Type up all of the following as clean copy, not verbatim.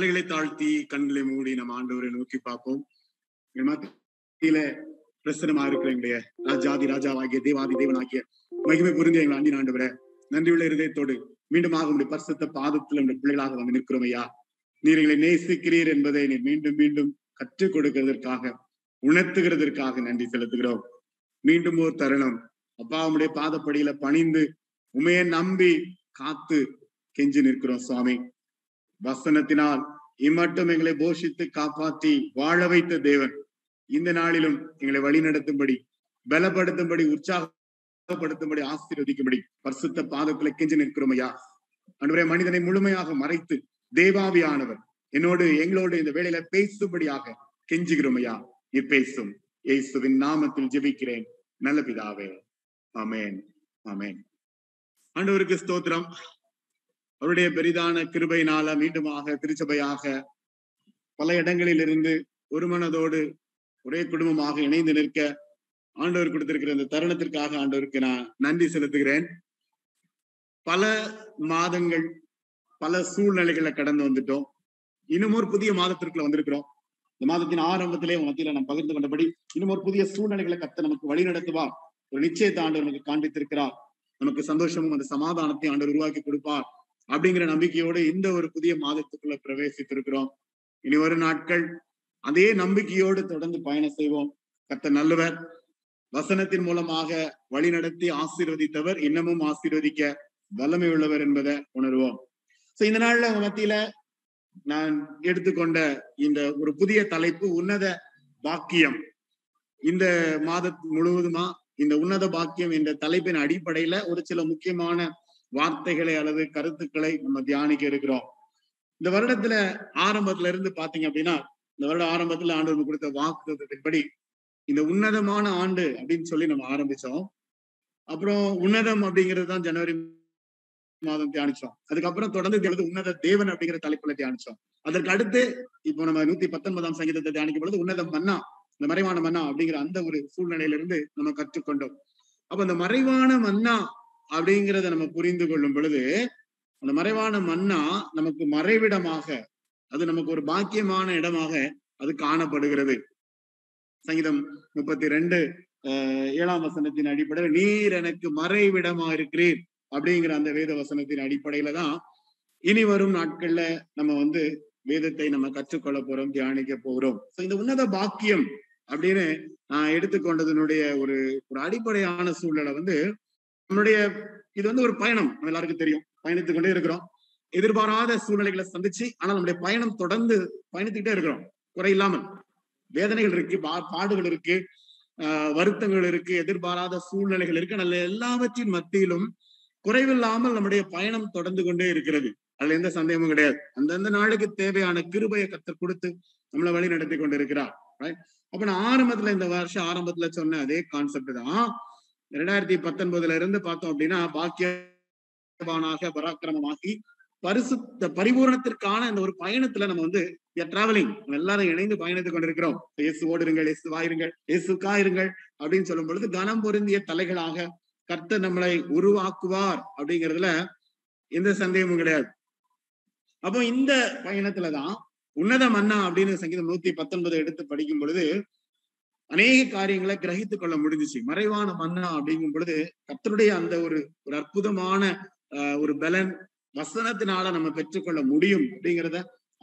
தலைகளை தாழ்த்தி கண்களை மூடி நம்ம ஆண்டவரை நோக்கி பார்ப்போம். பிரசனமா இருக்கிற எங்களைய ராஜாதி ராஜாவாகிய தேவாதி தேவனாகிய மகிமை புரிஞ்ச எங்களை அண்டி ஆண்டவரை நன்றியுள்ள இருதயத்தோடு மீண்டுமாக உங்களுடைய பரிசுத்த பாதத்துல உங்களுடைய பிள்ளைகளாக வந்து நிற்கிறோம் ஐயா. நீர் எங்களை நேசிக்கிறீர் என்பதை நீர் மீண்டும் மீண்டும் கற்றுக் கொடுக்கிறதற்காக உணர்த்துகிறதற்காக நன்றி செலுத்துகிறோம். மீண்டும் ஒரு தருணம் அப்பா உங்களுடைய பாதப்படியில பணிந்து உமையை நம்பி காத்து கெஞ்சி நிற்கிறோம் சுவாமி. வசனத்தினால் இம்மட்டும் எங்களை போஷித்து காப்பாற்றி வாழ வைத்த தேவன் இந்த நாளிலும் எங்களை வழி நடத்தும்படி பலப்படுத்தும்படி உற்சாகப்படுத்தும்படி ஆசீர்வதிக்கும்படி பரிசுத்த பாதத்துல கெஞ்சி நிற்கிறோம் ஐயா. அன்றைய மனிதனை முழுமையாக மறைத்து தேவாவியானவர் என்னோடு எங்களோடு இந்த வேளையில பேசும்படியாக கெஞ்சுகிறோம் ஐயா. இப்பேசும் இயேசுவின் நாமத்தில் ஜெபிக்கிறேன் நல்ல பிதாவே, ஆமென் ஆமென். ஆண்டவருக்கு ஸ்தோத்திரம். அவருடைய பெரிதான கிருபையினால மீண்டுமாக திருச்சபையாக பல இடங்களிலிருந்து ஒரு மனதோடு ஒரே குடும்பமாக இணைந்து நிற்க ஆண்டவர் கொடுத்திருக்கிற இந்த தருணத்திற்காக ஆண்டவருக்கு நான் நன்றி செலுத்துகிறேன். பல மாதங்கள் பல சூழ்நிலைகளை கடந்து வந்துட்டோம். இன்னும் ஒரு புதிய மாதத்திற்குள்ள வந்திருக்கிறோம். இந்த மாதத்தின் ஆரம்பத்திலே மத்தியில நாம் பகிர்ந்து கொண்டபடி இன்னும் ஒரு புதிய சூழ்நிலைகளை கர்த்தர் நமக்கு வழி நடத்துவார். ஒரு நிச்சயத்தை ஆண்டவர் நமக்கு காண்பித்திருக்கிறார். நமக்கு சந்தோஷமும் அந்த சமாதானத்தை ஆண்டவர் உருவாக்கி கொடுப்பார் அப்படிங்கிற நம்பிக்கையோடு இந்த ஒரு புதிய மாதத்துக்குள்ள பிரவேசித்திருக்கிறோம். இனி வரும் நாட்கள் அதே நம்பிக்கையோடு தொடர்ந்து பயணம் செய்வோம். கர்த்தர் நல்லவர். வசனத்தின் மூலமாக வழி நடத்தி ஆசீர்வதித்தவர் இன்னமும் ஆசீர்வதிக்க வல்லமை உள்ளவர் என்பதை உணர்வோம். இந்த நாள்ல மத்தியில நான் எடுத்துக்கொண்ட இந்த ஒரு புதிய தலைப்பு உன்னத பாக்கியம். இந்த மாதம் முழுவதுமா இந்த உன்னத பாக்கியம் என்ற தலைப்பின் அடிப்படையில ஒரு சில முக்கியமான வார்த்தைகளை அல்லது கருத்துக்களை நம்ம தியானிக்க இருக்கிறோம். இந்த வருடத்துல ஆரம்பத்துல இருந்து பாத்தீங்க அப்படின்னா இந்த வருட ஆரம்பத்துல ஆண்டவர் கொடுத்த வாக்குத்தத்தத்தின்படி இந்த உன்னதமான ஆண்டு அப்படின்னு சொல்லி நம்ம ஆரம்பிச்சோம். அப்புறம் உன்னதம் அப்படிங்கிறது தான் ஜனவரி மாதம் தியானிச்சோம். அதுக்கப்புறம் தொடர்ந்து உன்னத தேவன் அப்படிங்கிற தலைப்புல தியானிச்சோம். அதற்கு அடுத்து இப்போ நம்ம 119 சங்கீதத்தை தியானிக்கும் பொழுது உன்னதம் மன்னா இந்த மறைவான மன்னா அப்படிங்கிற அந்த ஒரு சூழ்நிலையிலிருந்து நம்ம கற்றுக்கொண்டோம். அப்ப அந்த மறைவான மன்னா அப்படிங்கிறத நம்ம புரிந்து கொள்ளும் பொழுது அந்த மறைவான மன்னா நமக்கு மறைவிடமாக அது நமக்கு ஒரு பாக்கியமான இடமாக அது காணப்படுகிறது. சங்கீதம் 32:7 வசனத்தின் அடிப்படையில் நீர் எனக்கு மறைவிடமா இருக்கிறீர் அப்படிங்கிற அந்த வேத வசனத்தின் அடிப்படையில தான் இனி வரும் நாட்கள்ல நம்ம வந்து வேதத்தை நம்ம கற்றுக்கொள்ள போறோம், தியானிக்க போகிறோம். இந்த உன்னத பாக்கியம் அப்படின்னு நான் எடுத்துக்கொண்டதனுடைய ஒரு ஒரு அடிப்படையான சூழலை வந்து நம்மளுடைய இது வந்து ஒரு பயணம். நம்ம எல்லாருக்கும் தெரியும், பயணித்துக் கொண்டே இருக்கிறோம். எதிர்பாராத சூழ்நிலைகளை சந்திச்சு ஆனால் நம்முடைய பயணம் தொடர்ந்து பயணித்துக்கிட்டே இருக்கிறோம். குறை இல்லாமல் வேதனைகள் இருக்கு, பாடுகள் இருக்கு, வருத்தங்கள் இருக்கு, எதிர்பாராத சூழ்நிலைகள் இருக்கு. நல்ல எல்லாவற்றின் மத்தியிலும் குறைவில்லாமல் நம்முடைய பயணம் தொடர்ந்து கொண்டே இருக்கிறது. அதுல எந்த சந்தேகமும் கிடையாது. அந்தந்த நாளுக்கு தேவையான கிருபையை கர்த்தர் கொடுத்து நம்மளை வழி நடத்தி கொண்டிருக்கிறார். அப்ப நான் ஆரம்பத்துல இந்த வருஷம் ஆரம்பத்துல சொன்ன அதே கான்செப்ட் தான் 2019 இருந்து பார்த்தோம் அப்படின்னா பாக்கியவானாக பராக்கிரமமாகி பரிசுத்த பரிபூரணத்திற்கான இந்த ஒரு பயணத்துல நம்ம வந்து டிராவலிங் எல்லாரும் இணைந்து பயணித்துக் கொண்டிருக்கிறோம். இயேசு ஓடுங்கள், இயேசு வாயிருங்கள், இயேசு காயிருங்கள் அப்படின்னு சொல்லும் பொழுது கனம் பொருந்திய தலைகளாக கர்த்தர் நம்மளை உருவாக்குவார் அப்படிங்கிறதுல எந்த சந்தேகமும் கிடையாது. அப்போ இந்த பயணத்துலதான் உன்னத மன்னா அப்படின்னு சங்கீதம் 119 எடுத்து படிக்கும் பொழுது அநேக காரியங்களை கிரகித்துக் கொள்ள முடிஞ்சிச்சு. மறைவான மன்னா அப்படிங்கும் பொழுது கர்த்தருடைய அந்த ஒரு ஒரு அற்புதமான ஒரு பலன் வசனத்தினால நம்ம பெற்றுக்கொள்ள முடியும் அப்படிங்கிறத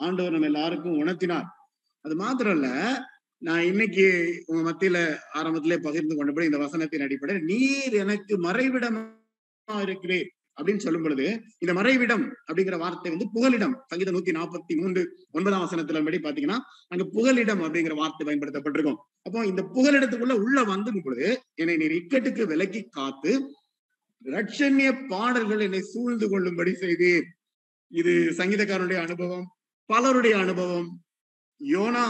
ஆண்டவர் நம்ம எல்லாருக்கும் உணர்த்தினார். அது மாத்திரம் இல்ல, நான் இன்னைக்கு உங்க மத்தியில ஆரம்பத்திலே பகிர்ந்து கொண்டபடி இந்த வசனத்தின் அடிப்படையில் நீர் எனக்கு மறைவிடமா இருக்கிறீர் அப்படின்னு சொல்லும் பொழுது இந்த மறைவிடம் அப்படிங்கிற வார்த்தை வந்து புகலிடம். சங்கீதம் 143:9 வசனத்துல படி பாத்தீங்கன்னா அங்க புகலிடம் அப்படிங்கிற வார்த்தை பயன்படுத்தப்பட்டிருக்கும். அப்போ இந்த புகலிடத்துக்குள்ள உள்ள வந்துடும் பொழுது என்னை நீர் இக்கட்டுக்கு விலக்கி காத்து ரட்சண்ய பாடல்கள் என்னை சூழ்ந்து கொள்ளும்படி செய்தீர். இது சங்கீதக்காரனுடைய அனுபவம், பலருடைய அனுபவம். யோனா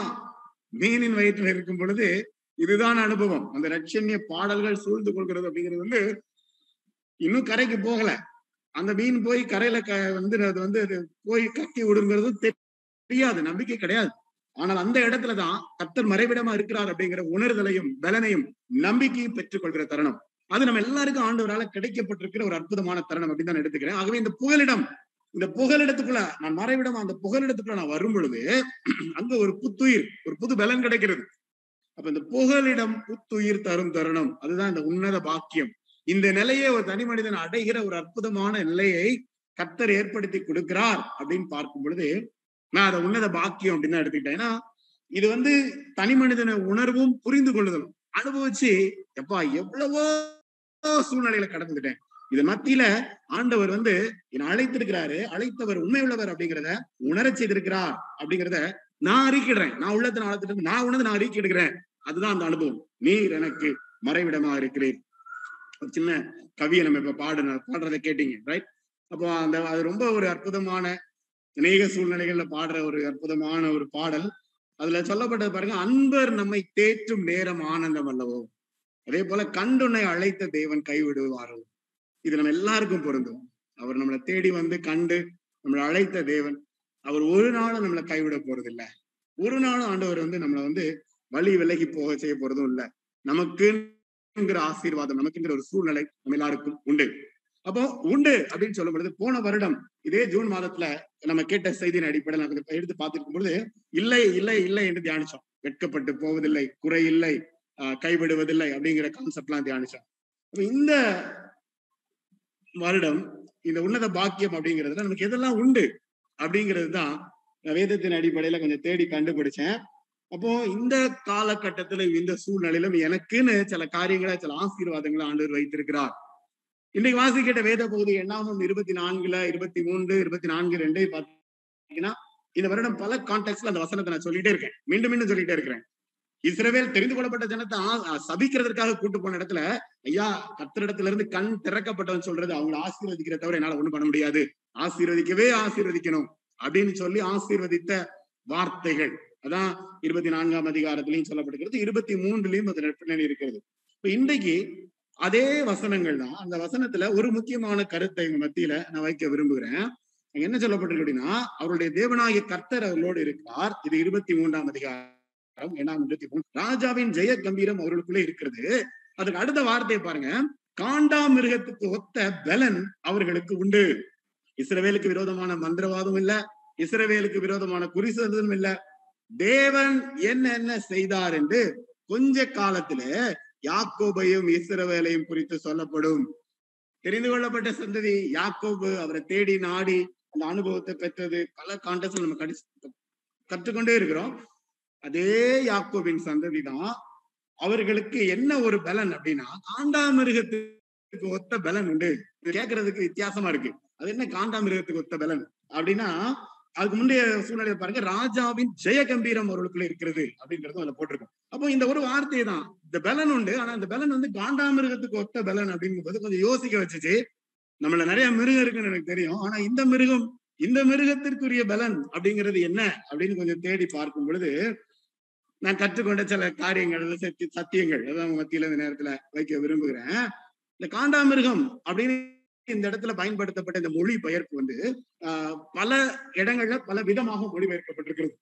மீனின் வயிற்றில் இருக்கும் பொழுது இதுதான் அனுபவம். அந்த ரட்சண்ய பாடல்கள் சூழ்ந்து கொள்கிறது அப்படிங்கிறது வந்து இன்னும் கரைக்கு போகல. அந்த மீன் போய் கரையில வந்து போய் கக்கி விடுங்கிறது தெரியாது, நம்பிக்கை கிடையாது. ஆனால் அந்த இடத்துலதான் கர்த்தர் மறைவிடமா இருக்கிறார் அப்படிங்கிற உணர்தலையும் பலனையும் நம்பிக்கையும் பெற்றுக்கொள்கிற தருணம் அது நம்ம எல்லாருக்கும் ஆண்டவரால கிடைக்கப்பட்டிருக்கிற ஒரு அற்புதமான தருணம் அப்படின்னு தான் எடுத்துக்கிறேன். ஆகவே இந்த புகலிடம் இந்த புகலிடத்துக்குள்ள நான் மறைவிடமா அந்த புகலிடத்துக்குள்ள நான் வரும் பொழுது அங்க ஒரு புத்துயிர், ஒரு புது பலன் கிடைக்கிறது. அப்ப இந்த புகலிடம் புத்துயிர் தரும் தருணம், அதுதான் இந்த உன்னத பாக்கியம். இந்த நிலையை ஒரு தனி மனிதன் அடைகிற ஒரு அற்புதமான நிலையை கர்த்தர் ஏற்படுத்தி கொடுக்கிறார் அப்படின்னு பார்க்கும் பொழுது நான் அதை உன்னத பாக்கியம் அப்படின்னு எடுத்துக்கிட்டேன். ஏன்னா இது வந்து தனி மனிதன உணர்வும் புரிந்து கொள்ளுதலும் அனுபவிச்சு எப்பா எவ்வளவோ சூழ்நிலையில கடந்துட்டேன், இதன் மத்தியில ஆண்டவர் வந்து என்னை அழைத்திருக்கிறாரு, அழைத்தவர் உண்மை உள்ளவர் அப்படிங்கிறத உணர செய்திருக்கிறார் அப்படிங்கிறத நான் அறிக்கிடுறேன். நான் உள்ளத்தை அழைத்துட்டு நான் உணர்ந்து நான் அறிக்கிடுகிறேன். அதுதான் அந்த அனுபவம். நீர் எனக்கு மறைவிடமா இருக்கிறீர். ஒரு சின்ன கவியை நம்ம இப்ப பாடுறதை கேட்டீங்க, ரைட்? அப்போ அந்த அது ரொம்ப ஒரு அற்புதமான அநேக சூழ்நிலைகள்ல பாடுற ஒரு அற்புதமான ஒரு பாடல். அதுல சொல்லப்பட்டது பாருங்க, அன்பர் நம்மை தேற்றும் நேரம் ஆனந்தம் அல்லவோ, அதே போல கண்டுனை அழைத்த தேவன் கைவிடுவாரோ. இது நம்ம எல்லாருக்கும் பொருந்தும். அவர் நம்மளை தேடி வந்து கண்டு நம்மளை அழைத்த தேவன், அவர் ஒரு நாளும் நம்மளை கைவிட போறது இல்லை. ஒரு நாளும் ஆண்டவர் வந்து நம்மளை வந்து வழி விலகி போக செய்ய போறதும் இல்லை. நமக்குங்கிற ஆசீர்வாதம், நமக்குங்கிற ஒரு சூழ்நிலை நம்ம எல்லாருக்கும் உண்டு. அப்போ உண்டு அப்படின்னு சொல்லும் பொழுது, போன வருடம் இதே ஜூன் மாதத்துல நம்ம கேட்ட செய்தியின் அடிப்படையில் நாங்கள் எடுத்து பார்த்துருக்கும் பொழுது இல்லை இல்லை இல்லை என்று தியானிச்சோம். வெட்கப்பட்டு போவதில்லை, குறை இல்லை, கைவிடுவதில்லை அப்படிங்கிற கான்செப்ட் எல்லாம் தியானிச்சோம். அப்ப இந்த வருடம் இந்த உன்னத பாக்கியம் அப்படிங்கிறதுல நமக்கு எதெல்லாம் உண்டு அப்படிங்கிறது தான் வேதத்தின் அடிப்படையில கொஞ்சம் தேடி கண்டுபிடிச்சேன். அப்போ இந்த காலகட்டத்துல இந்த சூழ்நிலையிலும் எனக்குன்னு சில காரியங்களை, சில ஆசீர்வாதங்களை ஆண்டவர் வைத்திருக்கிறார். இன்னைக்கு வாசிக்கிட்ட வேத பகுதி 8ஆம் 24 23, 24 2 பாத்தீங்கன்னா, இந்த வருடம் பல கான்டெக்ட்ல அந்த வசனத்தை நான் சொல்லிட்டே இருக்கேன், மீண்டும் மீண்டும் சொல்லிட்டே இருக்கிறேன். இஸ்ரவேல் தெரிந்து கொள்ளப்பட்ட ஜனத்தை சபிக்கிறதுக்காக கூட்டு போன இடத்துல ஐயா கர்த்தரிடத்துல இருந்து கண் திறக்கப்பட்டவன் சொல்றது, அவங்களை ஆசீர்வதிக்கிற தவிர என்னால ஒண்ணும் பண்ண முடியாது, ஆசீர்வதிக்கவே ஆசீர்வதிக்கணும் அப்படின்னு சொல்லி ஆசீர்வதித்த வார்த்தைகள் அதான் 24ஆம் அதிகாரத்திலையும் சொல்லப்படுகிறது, 23லயும் அது பின்னணி இருக்கிறது. இப்ப இன்றைக்கு அதே வசனங்கள் தான். அந்த வசனத்துல ஒரு முக்கியமான கருத்தை எங்க மத்தியில நான் வைக்க விரும்புகிறேன். என்ன சொல்லப்பட்டிருக்கு அப்படின்னா, அவருடைய தேவனாகிய கர்த்தர் அவர்களோடு இருக்கிறார். இது 23ஆம் அதிகாரம் 8ஆம் 23. ராஜாவின் ஜெய கம்பீரம் அவர்களுக்குள்ளே இருக்கிறது. அதுக்கு அடுத்த வார்த்தையை பாருங்க, காண்டா மிருகத்துக்கு ஒத்த பலன் அவர்களுக்கு உண்டு. இஸ்ரவேலுக்கு விரோதமான மந்திரவாதம் இல்ல, இஸ்ரவேலுக்கு விரோதமான குறிசதும் இல்ல. தேவன் என்னென்ன செய்தார் என்று கொஞ்ச காலத்துல யாக்கோபையும் இஸ்ரவேலையும் குறித்து சொல்லப்படும். தெரிந்து கொள்ளப்பட்ட சந்ததி யாக்கோபு அவரை தேடி நாடி அந்த அனுபவத்தை பெற்றது. பல காண்டஸ்ட் நம்ம கற்றுக்கொண்டே இருக்கிறோம். அதே யாக்கோபின் சந்ததி தான். அவர்களுக்கு என்ன ஒரு பலன் அப்படின்னா, காண்டாமிருகத்துக்கு ஒத்த பலன் உண்டு. கேட்கறதுக்கு வித்தியாசமா இருக்கு, அது என்ன காண்டாமிருகத்துக்கு ஒத்த பலன் அப்படின்னா, அதுக்கு முந்தைய சூழ்நிலையை பாருங்க, ராஜாவின் ஜெய கம்பீரம் அவர்களுக்குள்ள இருக்கிறது அப்படின்றதும் அதுல போட்டிருக்கும். அப்போ இந்த ஒரு வார்த்தை தான், இந்த பலன் உண்டு, ஆனா இந்த பலன் வந்து காண்டாமிருகத்துக்கு ஒத்த பலன் அப்படிங்கும்போது கொஞ்சம் யோசிக்க வச்சுச்சு. நம்மள நிறைய மிருகம் இருக்குன்னு எனக்கு தெரியும், ஆனா இந்த மிருகத்திற்குரிய பலன் அப்படிங்கிறது என்ன அப்படின்னு கொஞ்சம் தேடி பார்க்கும் பொழுது நான் கற்றுக்கொண்ட சில காரியங்கள், சத்தியங்கள் அதான் மத்தியில இந்த நேரத்துல வைக்க விரும்புகிறேன். இந்த காண்டாமிருகம் அப்படின்னு இந்த இடத்துல பயன்படுத்தப்பட்ட இந்த மொழி பெயர்ப்பு வந்து பல இடங்கள்ல பல விதமாக மொழிபெயர்க்கப்பட்டிருக்கிறது.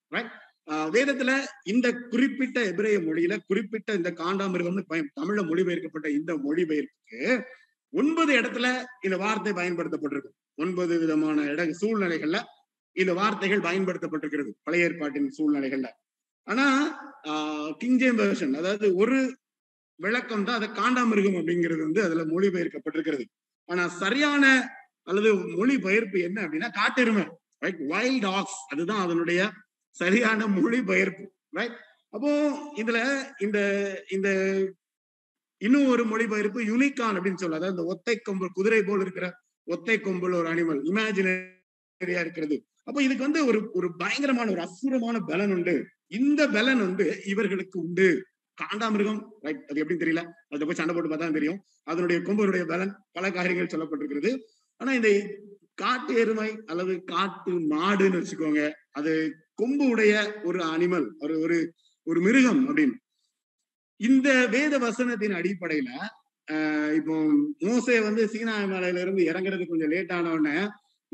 வேதத்துல இந்த குறிப்பிட்ட எபிரேய மொழியில குறிப்பிட்ட இந்த காண்டாமிருகம்னு தமிழ்ல மொழிபெயர்க்கப்பட்ட இந்த மொழிபெயர்ப்புக்கு 9 இடத்துல இந்த வார்த்தை பயன்படுத்தப்பட்டிருக்கு. 9 விதமான சூழ்நிலைகள்ல இந்த வார்த்தைகள் பயன்படுத்தப்பட்டிருக்கிறது பழைய ஏற்பாட்டின் சூழ்நிலைகள்ல. ஆனா கிங் ஜேம்ஸ் வெர்ஷன், அதாவது ஒரு விளக்கம் தான் அதை காண்டாமிருகம் அப்படிங்கிறது வந்து அதுல மொழிபெயர்க்கப்பட்டிருக்கிறது. ஆனா சரியான அல்லது மொழி பெயர்ப்பு என்ன அப்படின்னா, காட்டெருமை, ரைட், வைல்ட் டாக்ஸ், அதுதான் அதனுடைய சரியான மொழி பெயர்ப்பு, ரைட். அப்போ இதுல இந்த இன்னும் ஒரு மொழி பெயர்ப்பு யூனிகார்ன் அப்படின்னு சொல்ல, அதாவது இந்த ஒத்தை கொம்பு, குதிரை போல் இருக்கிற ஒத்தை கொம்புல ஒரு அனிமல், இமேஜினரியா இருக்கிறது. அப்போ இதுக்கு வந்து ஒரு பயங்கரமான ஒரு அசுரமான பலன் உண்டு. இந்த பலன் வந்து இவர்களுக்கு உண்டு. காண்டாமிருகம், ரைட், அது எப்படின்னு தெரியல, அதை போய் சண்டை போட்டு பார்த்தா தெரியும். அதனுடைய கொம்பனுடைய பலன் பல காரியங்கள் சொல்லப்பட்டிருக்கிறது. ஆனா இந்த காட்டு எருமை அல்லது காட்டு மாடுன்னு வச்சுக்கோங்க, அது கொம்பு உடைய ஒரு அனிமல், ஒரு ஒரு மிருகம் அப்படின்னு இந்த வேத வசனத்தின் அடிப்படையில இப்போ மோசே வந்து சீனாய் மலையில இருந்து இறங்குறது கொஞ்சம் லேட் ஆன உடனே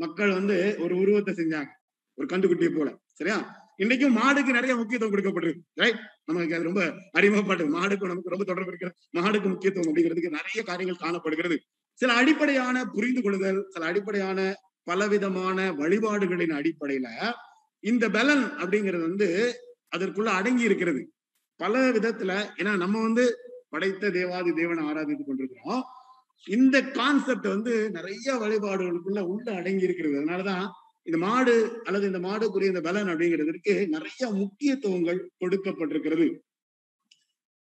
மக்கள் வந்து ஒரு உருவத்தை செஞ்சாங்க, ஒரு கண்டுக்குட்டியை போல, சரியா? இன்னைக்கும் மாடுக்கு நிறைய முக்கியத்துவம் கொடுக்கப்பட்டிருக்கு, ரைட்? நமக்கு அது ரொம்ப அறிமுகப்பட்டது. மாடுக்கு நமக்கு ரொம்ப தொடர்பு இருக்கிற மாடுக்கு முக்கியத்துவம் அப்படிங்கிறதுக்கு நிறைய காரியங்கள் காணப்படுகிறது. சில அடிப்படையான புரிந்து கொள்ளுதல், சில அடிப்படையான பலவிதமான வழிபாடுகளின் அடிப்படையில இந்த பலன் அப்படிங்கிறது வந்து அதற்குள்ள அடங்கி இருக்கிறது பல விதத்துல. ஏன்னா நம்ம வந்து படைத்த தேவாதி தேவனை ஆராதித்து கொண்டிருக்கிறோம். இந்த கான்செப்ட் வந்து நிறைய வழிபாடுகளுக்குள்ள உள்ள அடங்கி இருக்கிறது. அதனாலதான் இந்த மாடு அல்லது இந்த மாடுக்குரிய இந்த பலன் அப்படிங்கிறதுக்கு நிறைய முக்கியத்துவங்கள் கொடுக்கப்பட்டிருக்கிறது.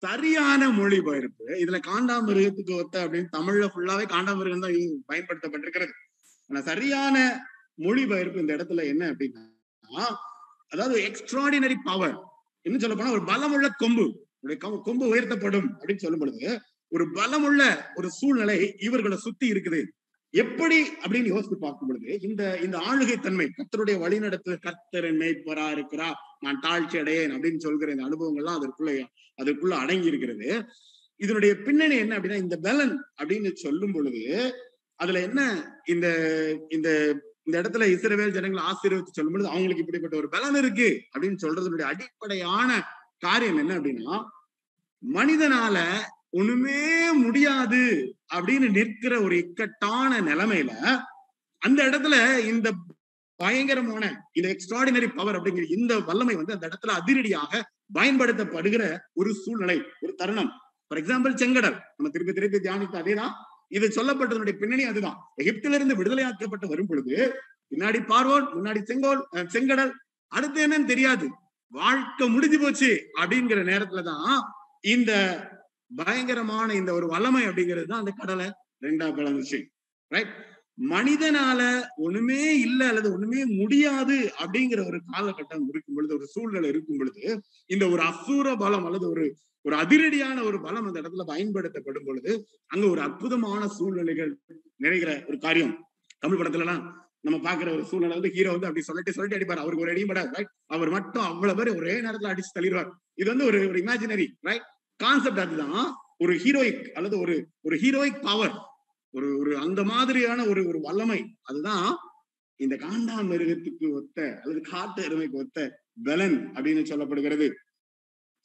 சரியான மொழிபெயர்ப்பு இதுல காண்டாமிருகத்துக்கு ஒத்த அப்படின்னு தமிழ்ல ஃபுல்லாவே காண்டாமிருகம் தான் பயன்படுத்தப்பட்டிருக்கிறது. ஆனா சரியான மொழிபெயர்ப்பு இந்த இடத்துல என்ன அப்படின்னா, அதாவது எக்ஸ்ட்ராடினரி பவர், என்ன சொல்ல போனா ஒரு பலமுள்ள கொம்பு, கொம்பு உயர்த்தப்படும் அப்படின்னு சொல்லும் பொழுது ஒரு பலமுள்ள ஒரு சூழ்நிலை இவர்களை சுத்தி இருக்குது. எப்படி அப்படின்னு யோசித்து பார்க்கும் பொழுது இந்த ஆளுகை தன்மை, கர்த்தருடைய வழிநடத்து, கர்த்தர் மேய்ப்பரா இருக்கிறா, நான் தாழ்ச்சி அடையேன் அப்படின்னு சொல்கிற இந்த அனுபவங்கள்லாம் அதற்குள்ள அடங்கி இருக்கிறது. இதனுடைய பின்னணி என்ன அப்படின்னா, இந்த பலன் அப்படின்னு சொல்லும் பொழுது அதுல என்ன இந்த இந்த இந்த இடத்துல இஸ்ரவேல் ஜனங்களை ஆசீர்வதித்து சொல்லும் பொழுது அவங்களுக்கு இப்படிப்பட்ட ஒரு பலன் இருக்கு அப்படின்னு சொல்றதுடைய அடிப்படையான காரியம் என்ன அப்படின்னா, மனிதனால ஒண்ணுமே முடியாது அப்படின்னு நிற்கிற ஒரு இக்கட்டான நிலைமையில அந்த இடத்துல இந்த பயங்கரமான இந்த எக்ஸ்ட்ராடினரி பவர் அப்படிங்கிற இந்த வல்லமை வந்து அந்த இடத்துல அதிரடியாக பயன்படுத்தப்படுகிற ஒரு சூழ்நிலை, ஒரு தருணம். ஃபார் எக்ஸாம்பிள் செங்கடல், நம்ம திருப்பி திருப்பி தியானித்த அதேதான். இது சொல்லப்பட்டதனுடைய பின்னணி அதுதான். எகிப்திலிருந்து விடுதலையாக்கப்பட்டு வரும் பொழுது முன்னாடி பார்வோன், முன்னாடி செங்கடல், அடுத்து என்னன்னு தெரியாது, வாழ்க்கை முடிஞ்சு போச்சு அப்படிங்கிற நேரத்துலதான் இந்த பயங்கரமான இந்த ஒரு வல்லமை அப்படிங்கிறது தான் அந்த கடலை ரெண்டா பிளந்துச்சு. ரைட், மனிதனால ஒண்ணுமே இல்லை அல்லது ஒண்ணுமே முடியாது அப்படிங்கிற ஒரு காலகட்டம் இருக்கும் பொழுது, ஒரு சூழ்நிலை இருக்கும் பொழுது இந்த ஒரு அசூர பலம் அல்லது ஒரு அதிரடியான ஒரு பலம் அந்த இடத்துல பயன்படுத்தப்படும் பொழுது அங்க ஒரு அற்புதமான சூழ்நிலைகள் நிறைகிற ஒரு காரியம். தமிழ் படத்துல எல்லாம் நம்ம பாக்குற ஒரு சூழ்நிலை வந்து ஹீரோ வந்து அப்படி சொல்லிட்டு அடிப்பார், அவருக்கு ஒரு அடியும் படாது. ரைட், அவர் மட்டும் அவ்வளவு பேர் ஒரே நேரத்துல அடிச்சு தள்ளிடுவார். இது வந்து ஒரு இமேஜினரி ரைட் கான்செப்ட். அதுதான் ஒரு ஹீரோயிக் அல்லது ஒரு ஹீரோயிக் பவர், ஒரு அந்த மாதிரியான ஒரு வல்லமை. அதுதான் இந்த காண்டாமிருகத்துக்கு ஒத்த அல்லது காட்டு எருமைக்கு ஒத்த பலன் அப்படின்னு சொல்லப்படுகிறது.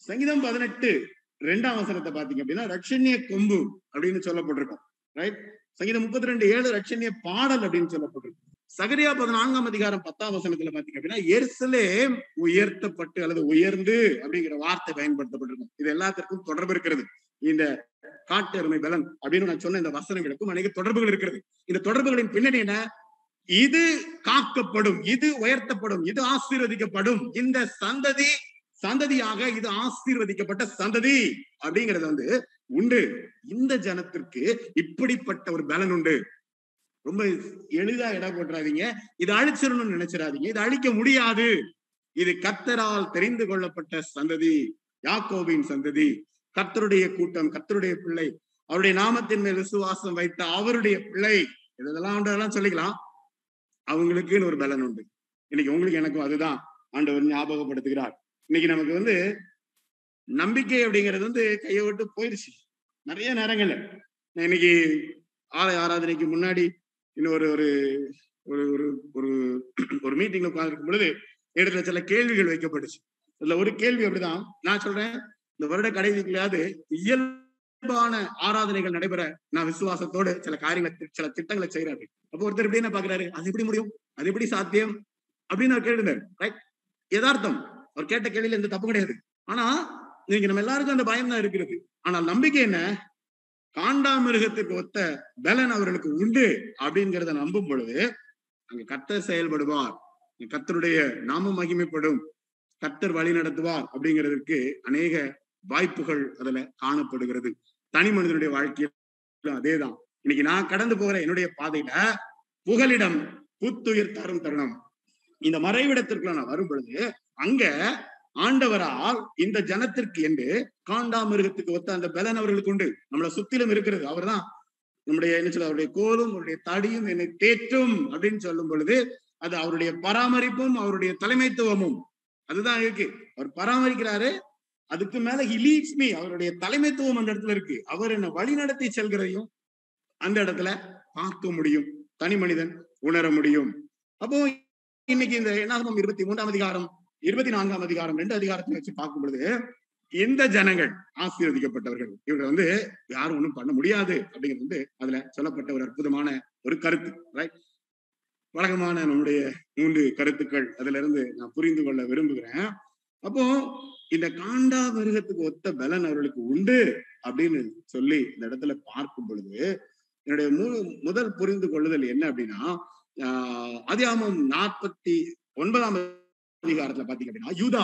சங்கீதம் 18:2 பாத்தீங்க அப்படின்னா ரட்சணிய கொம்பு அப்படின்னு சொல்லப்பட்டிருக்கும். ரைட், சங்கீதம் 32:7 ரட்சணிய பாடல் அப்படின்னு சொல்லப்பட்டிருக்கும். சகரியா 14:10 பாத்தீங்க அப்படின்னா எருசலேம் உயர்த்தப்பட்டு அல்லது உயர்ந்து அப்படிங்கிற வார்த்தை பயன்படுத்தப்பட்டிருக்கும். இது எல்லாத்திற்கும் தொடர்பு இருக்கிறது. இந்த காட்டு எருமை பலன் அப்படின்னு நான் சொன்ன இந்த வசனங்களுக்கும் அநேக தொடர்புகள் இருக்கிறது. இந்த தொடர்புகளின் பின்னணி என்ன, இது காக்கப்படும், இது உயர்த்தப்படும், இது ஆசீர்வதிக்கப்படும், இந்த சந்ததியாக இது ஆசீர்வதிக்கப்பட்ட சந்ததி அப்படிங்கிறது வந்து உண்டு. இந்த ஜனத்திற்கு இப்படிப்பட்ட ஒரு பலன் உண்டு. ரொம்ப எளிதா இடம் போட்டுறாதீங்க, இதை அழிச்சிடணும்னு நினைச்சிடாதீங்க, இதை அழிக்க முடியாது, இது கர்த்தரால் தெரிந்து கொள்ளப்பட்ட சந்ததி, யாக்கோபின் சந்ததி, கர்த்தருடைய கூட்டம், கர்த்தருடைய பிள்ளை, அவருடைய நாமத்தின் மேல் விசுவாசம் வைத்த அவருடைய பிள்ளை. இதெல்லாம் உண்டெல்லாம் சொல்லிக்கலாம். அவங்களுக்குன்னு ஒரு பலன் உண்டு. இன்னைக்கு உங்களுக்கு எனக்கும் அதுதான் ஆண்டவர் ஞாபகப்படுத்துகிறார். இன்னைக்கு நமக்கு வந்து நம்பிக்கை அப்படிங்கிறது வந்து கையை விட்டு போயிடுச்சு நிறைய நேரங்கள்ல. இன்னைக்கு ஆலய ஆராதனைக்கு முன்னாடி இன்னும் ஒரு ஒரு ஒரு ஒரு மீட்டிங்ல உட்கார்ந்துருக்கும் பொழுது இடத்துல சில கேள்விகள் வைக்கப்பட்டுச்சு. அதுல ஒரு கேள்வி அப்படிதான், நான் சொல்றேன், இந்த வருட கடைசிக்குள்ளாவது இயல்பான ஆராதனைகள் நடைபெற நான் விசுவாசத்தோடு சில காரியங்களை சில திட்டங்களை செய்யறேன் அப்படின்னு. அப்போ ஒருத்தர் எப்படி என்ன பாக்குறாரு, அது எப்படி முடியும், அது எப்படி சாத்தியம் அப்படின்னு அவர் கேட்டுருந்தாரு. ரைட், யதார்த்தம் அவர் கேட்ட கேள்வியில எந்த தப்பு கிடையாது. ஆனா இன்னைக்கு நம்ம எல்லாருக்கும் அந்த பயம் தான் இருக்கிறது. ஆனால் நம்பிக்கை என்ன, காண்டாமிருகத்துக்கு ஒத்த பலன் அவர்களுக்கு உண்டு அப்படிங்கிறத நம்பும் பொழுது அங்க கர்த்தர் செயல்படுவார், கர்த்தருடைய நாம மகிமைப்படும், கர்த்தர் வழி நடத்துவார் அப்படிங்கிறதுக்கு அநேக வாய்ப்புகள் அதுல காணப்படுகிறது. தனி மனிதனுடைய வாழ்க்கையில அதேதான். இன்னைக்கு நான் கடந்து போகிற என்னுடைய பாதையில புகலிடம் புத்துயிர் தரும் தருணம், இந்த மறைவிடத்திற்குள்ள நான் வரும் பொழுது அங்க ஆண்டவரால் இந்த ஜனத்திற்கு என்று காண்டாமிருகத்துக்கு ஒத்த அந்த பலன் அவர்களுக்கு உண்டு. நம்மளை சுத்திலும் இருக்கிறது. அவர் தான் நம்முடைய என்ன சொல்ல, அவருடைய கோலும் அவருடைய தடியும் என்னை தேற்றும் அப்படின்னு சொல்லும் பொழுது அது அவருடைய பராமரிப்பும் அவருடைய தலைமைத்துவமும் அதுதான் இருக்கு. அவர் பராமரிக்கிறாரு, அதுக்கு மேல ஹி லீட்ஸ் மீ, அவருடைய தலைமைத்துவம் அந்த இடத்துல இருக்கு. அவர் என்னை வழி நடத்தி செல்கிறதையும் அந்த இடத்துல பார்க்க முடியும், தனி மனிதன் உணர முடியும். அப்போ இன்னைக்கு இந்த என்னாகும் 23 24 2 வச்சு பார்க்கும் பொழுது இந்த ஜனங்கள் ஆசீர்வதிக்கப்பட்டவர்கள், இவங்க வந்து யாரும் ஒண்ணும் பண்ண முடியாது அப்படிங்கிறது வந்து அதுல சொல்லப்பட்ட ஒரு அற்புதமான ஒரு கருத்து. ரைட், வழக்கமான நம்முடைய 3 கருத்துக்கள் அதுல இருந்து நான் புரிந்து கொள்ள விரும்புகிறேன். அப்போ இந்த காண்டா மிருகத்துக்கு ஒத்த பலன் அவர்களுக்கு உண்டு அப்படின்னு சொல்லி இந்த இடத்துல பார்க்கும் பொழுது என்னுடைய முதல் புரிந்து கொள்ளுதல் என்ன அப்படின்னா, அதிகாரம் 49ஆம் அதிகாரத்துல பாத்தீங்க அப்படின்னா யூதா,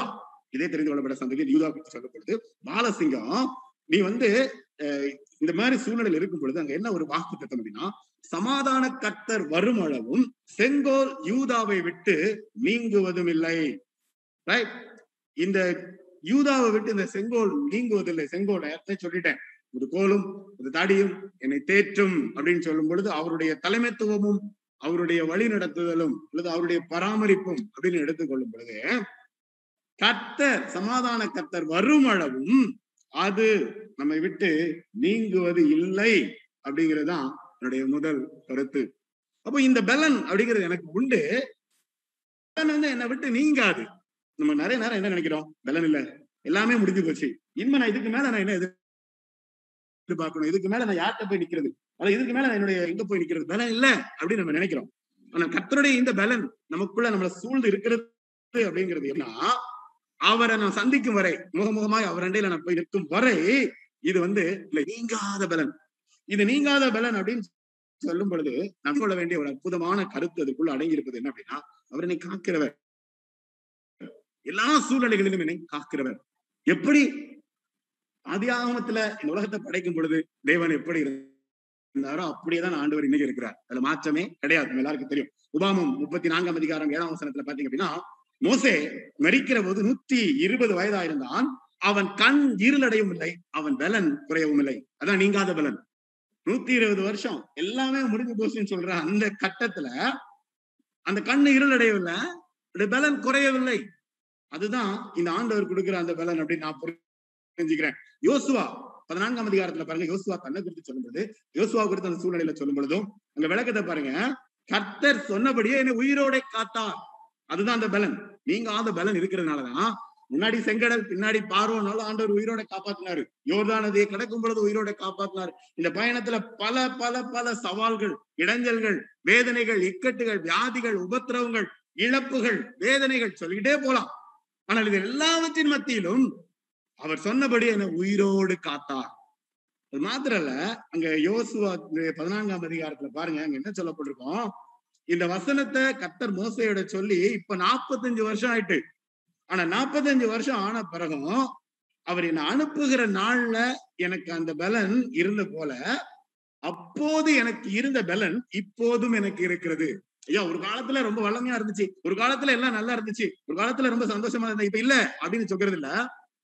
இதே தெரிந்து கொள்ளப்பட்ட சந்ததியில் யூதா பற்றி சொல்லப்படுது. பாலசிங்கம், நீ வந்து இந்த மாதிரி சூழ்நிலையில் இருக்கும் பொழுது அங்க என்ன ஒரு வாக்கு தத்தம் அப்படின்னா, சமாதான கர்த்தர் வரும் அளவும் செங்கோல் யூதாவை விட்டு நீங்குவதும் இல்லை. ரைட், இந்த யூதாவை விட்டு இந்த செங்கோல் நீங்குவதில்லை. செங்கோல் சொல்லிட்டேன், ஒரு கோலும் ஒரு தாடியும் என்னை தேற்றும் அப்படின்னு சொல்லும் பொழுது அவருடைய தலைமைத்துவமும் அவருடைய வழி நடத்துதலும் அல்லது அவருடைய பராமரிப்பும் அப்படின்னு எடுத்துக்கொள்ளும் பொழுது, கர்த்தர் சமாதான கர்த்தர் வரும் அளவும் அது நம்மை விட்டு நீங்குவது இல்லை அப்படிங்கிறதுதான் என்னுடைய முதல் கருத்து. அப்போ இந்த பலன் அப்படிங்கிறது எனக்கு உண்டு, பலன் வந்து என்னை விட்டு நீங்காது. நம்ம நிறைய நேரம் என்ன நினைக்கிறோம், பலன் இல்ல, எல்லாமே முடிஞ்சு போச்சு, இனிமே நான் இதுக்கு மேல நான் என்ன எதிர்பார்க்கணும், இதுக்கு மேல நான் யார்கிட்ட போய் நிக்கிறது, ஆனா இதுக்கு மேல என்னுடைய எங்க போய் நிக்கிறது, பலன் இல்ல அப்படின்னு நம்ம நினைக்கிறோம். ஆனா கர்த்தருடைய இந்த பலன் நமக்குள்ள நம்மளை சூழ்ந்து இருக்கிறது அப்படிங்கிறது என்ன, அவரை நான் சந்திக்கும் வரை, முகமுகமாய் அவர் அண்டையில நான் போய் நிற்கும் வரை இது வந்து நீங்காத பலன். இது நீங்காத பலன் அப்படின்னு சொல்லும் பொழுது நான் சொல்ல வேண்டிய ஒரு அற்புதமான கருத்து அதுக்குள்ள அடங்கி இருப்பது என்ன அப்படின்னா, அவர் என்னை காக்கிறவர், எல்லா சூழ்நிலைகளிலும் என்னை காக்கிறவர். எப்படி ஆதியாகமத்துல இந்த உலகத்தை படைக்கும் பொழுது தேவன் எப்படி இருந்தாரோ அப்படியேதான் ஆண்டவர் இன்னைக்கு இருக்கிறார், அதுல மாற்றமே கிடையாது. எல்லாருக்கும் தெரியும், உபாமம் 34ஆம் அதிகாரம் 7ஆம் வசனத்துல பாத்தீங்க அப்படின்னா, மோசே மரிக்கிற போது 120 வயதாயிருந்தான், அவன் கண் இருளடையும் இல்லை, அவன் பலன் குறையவும் இல்லை. அதான் நீங்காத பலன். 120 வருஷம் எல்லாமே முடிஞ்சு போச்சுன்னு சொல்ற அந்த கட்டத்துல அந்த கண்ணு இருளடையவில்லை, பலன் குறையவில்லை. அதுதான் இந்த ஆண்டவர் கொடுக்குற அந்த பலன் அப்படின்னு நான் புரிஞ்சுக்கிறேன். யோசுவா 14ஆம் அதிகாரத்துல பாருங்க, யோசுவா தன்னை குறித்து சொல்லும்போது, யோசுவா குறித்து அந்த சூழ்நிலையில சொல்லும் பொழுதும் அங்க விளக்கத்தை பாருங்க, கர்த்தர் சொன்னபடியே என்னை உயிரோட காத்தார். அதுதான் அந்த பலன். நீங்காத பலன் இருக்கிறதுனாலதான் முன்னாடி செங்கடல், பின்னாடி பார்வோனால ஆண்டவர் உயிரோட காப்பாத்தினாரு, யோர்தான் நதியை கடக்கும் பொழுது உயிரோட காப்பாத்தினாரு. இந்த பயணத்துல பல பல பல சவால்கள், இடைஞ்சல்கள், வேதனைகள், இக்கட்டுகள், வியாதிகள், உபத்திரவங்கள், இழப்புகள், வேதனைகள் சொல்லிக்கிட்டே போலாம். ஆனால் இது எல்லாவற்றின் மத்தியிலும் அவர் சொன்னபடி என்னை உயிரோடு காத்தார். அது மாத்திரல்ல, அங்க யோசுவா 14ஆம் அதிகாரத்துல பாருங்க, அங்க என்ன சொல்லப்பட்டிருக்கோம், இந்த வசனத்தை கர்த்தர் மோசையோட சொல்லி இப்ப 45 வருஷம் ஆயிட்டு. ஆனா 45 வருஷம் ஆன பிறகும் அவர் என்னை அனுப்புகிற நாள்ல எனக்கு அந்த பலன் இருந்த போல அப்போது எனக்கு இருந்த பலன் இப்போதும் எனக்கு இருக்கிறது. ஐயா, ஒரு காலத்துல ரொம்ப வளமையா இருந்துச்சு, ஒரு காலத்துல எல்லாம் நல்லா இருந்துச்சு, ஒரு காலத்துல ரொம்ப சந்தோஷமா இருந்தது, இப்ப இல்ல அப்படின்னு சொல்றது இல்ல.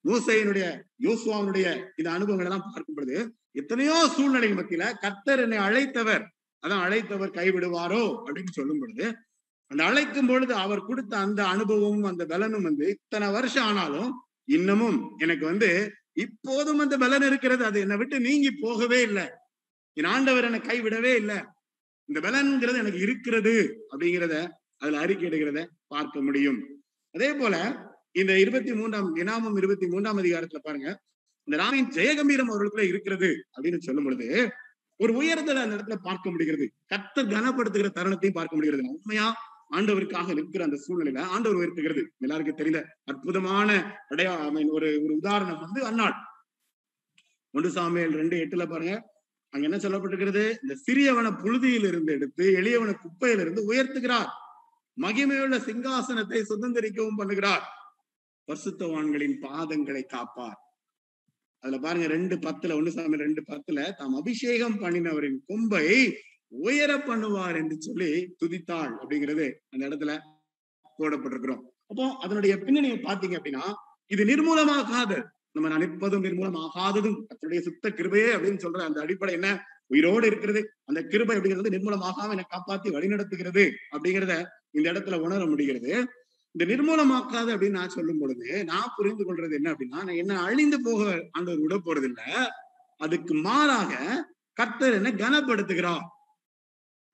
மோசையினுடைய, யோசுவாவுடைய இந்த அனுபவங்கள் எல்லாம் பார்க்கும் பொழுது எத்தனையோ சூழ்நிலைகள் மத்தியில கர்த்தர் என்னை அழைத்தவர், அதான் அழைத்தவர் கைவிடுவாரோ அப்படின்னு சொல்லும் பொழுது, அந்த அழைக்கும் பொழுது அவர் கொடுத்த அந்த அனுபவமும் அந்த பலனும் வந்து இத்தனை வருஷம் ஆனாலும் இன்னமும் எனக்கு வந்து இப்போதும் அந்த பலன் இருக்கிறது. அது என்னை விட்டு நீங்கி போகவே இல்லை, என் ஆண்டவர் என்னை கைவிடவே இல்லை, இந்த பலன்கிறது எனக்கு இருக்கிறது அப்படிங்கிறத அதுல அறிக்கையிடுகிறத பார்க்க முடியும். அதே போல இந்த 23ஆம் அதிகாரத்துல பாருங்க, இந்த ராமின் ஜெயகம்பீரம் அவர்களுக்குள்ள இருக்கிறது அப்படின்னு சொல்லும் பொழுது ஒரு உயர்தலை அந்த இடத்துல பார்க்க முடிகிறது, கர்த்தர் கனப்படுத்துகிற தருணத்தையும் பார்க்க முடிகிறது. உண்மையா ஆண்டவருக்காக இருக்கிற அந்த சூழ்நிலையில ஆண்டவர் உயர்த்துகிறது. எல்லாருக்கும் தெரிந்த அற்புதமான ஒரு உதாரணம் வந்து அன்னாள். 1 சாமுவேல் 2:8 பாருங்க, அங்க என்ன சொல்லப்பட்டிருக்கிறது, இந்த சிறியவன புழுதியிலிருந்து எடுத்து எளியவன குப்பையிலிருந்து உயர்த்துகிறார், மகிமையுள்ள சிங்காசனத்தை சுதந்திரிக்கவும் பண்ணுகிறார், பரிசுத்தவான்களின் பாதங்களை காப்பார். அதுல பாருங்க 2:10, 1 சாமுவேல் 2:10, தாம் அபிஷேகம் பண்ணினவரின் கொம்பை உயர பண்ணுவார் என்று சொல்லி துதித்தாள் அப்படிங்கிறது அந்த இடத்துல போடப்பட்டிருக்கிறோம். அப்போ அதனுடைய பின்னணியை பாத்தீங்க அப்படின்னா, இது நிர்மூலமாகாது, நம்ம நினைப்பதும் நிர்மூலமாகாததும் அதனுடைய சுத்த கிருபையே அப்படின்னு சொல்ற அந்த அடிப்படை என்ன, உயிரோடு இருக்கிறது, அந்த கிருபை அப்படிங்கிறது நிர்மூலமாகாம என்னை காப்பாத்தி வழிநடத்துகிறது அப்படிங்கிறத இந்த இடத்துல உணர முடிகிறது. இந்த நிர்மூலமாக்காது அப்படின்னு நான் சொல்லும் பொழுது நான் புரிந்து கொள்றது என்ன அப்படின்னா, நான் என்ன அழிந்து போக ஆண்டவர் விட போறது இல்ல, அதுக்கு மாறாக கர்த்தர் என்ன கனப்படுத்துகிறார்.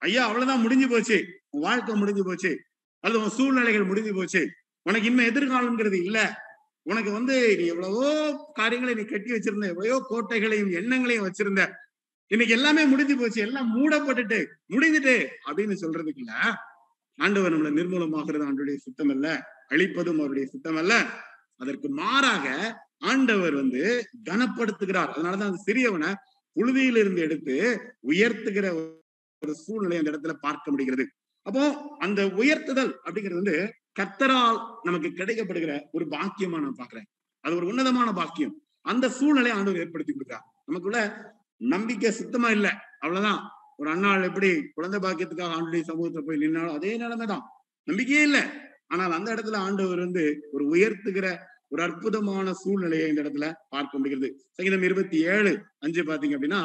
ஐயா, அவ்வளவுதான் முடிஞ்சு போச்சு, உன் வாழ்க்கை முடிஞ்சு போச்சு, அல்லது உன் சூழ்நிலைகள் முடிஞ்சு போச்சு, உனக்கு இன்னும் எதிர்காலம்ங்கிறது இல்ல, உனக்கு வந்து நீ எவ்வளவோ காரியங்களை நீ கட்டி வச்சிருந்த, எவ்வளவோ கோட்டைகளையும் எண்ணங்களையும் வச்சிருந்த, இன்னைக்கு எல்லாமே முடிஞ்சு போச்சு, எல்லாம் மூடப்பட்டுட்டு முடிஞ்சுட்டு அப்படின்னு சொல்றதுக்கு இல்ல, ஆண்டவர் நம்மளை நிர்மூலமாகிறது ஆண்டுடைய சித்தம் அல்ல, அழிப்பதும் அவருடைய சித்தம் அல்ல. அதற்கு மாறாக ஆண்டவர் வந்து கனப்படுத்துகிறார். அதனாலதான் அந்த சிறியவனை புழுதியிலிருந்து எடுத்து உயர்த்துகிற ஒரு சூழ்நிலை அந்த இடத்துல பார்க்க முடிகிறது. அப்போ அந்த உயர்த்துதல் அப்படிங்கிறது வந்து கர்த்தரால் நமக்கு கிடைக்கப்படுகிற ஒரு பாக்கியமா நான் பாக்குறேன். அது ஒரு உன்னதமான பாக்கியம். அந்த சூழ்நிலையை ஆண்டவர் ஏற்படுத்தி கொடுக்கிறார். நமக்குள்ள நம்பிக்கை சுத்தமா இல்லை, அவ்வளவுதான். ஒரு அண்ணாள் எப்படி குழந்தை பாக்கியத்துக்காக ஆண்டுடைய சமூகத்துல போய் நின்னாலும் அதே நிலைமைதான், நம்பிக்கையே இல்லை. ஆனால் அந்த இடத்துல ஆண்டவர் வந்து ஒரு உயர்த்துகிற ஒரு அற்புதமான சூழ்நிலையை இந்த இடத்துல பார்க்க முடிகிறது. சங்கீதம் 27:5 பாத்தீங்க அப்படின்னா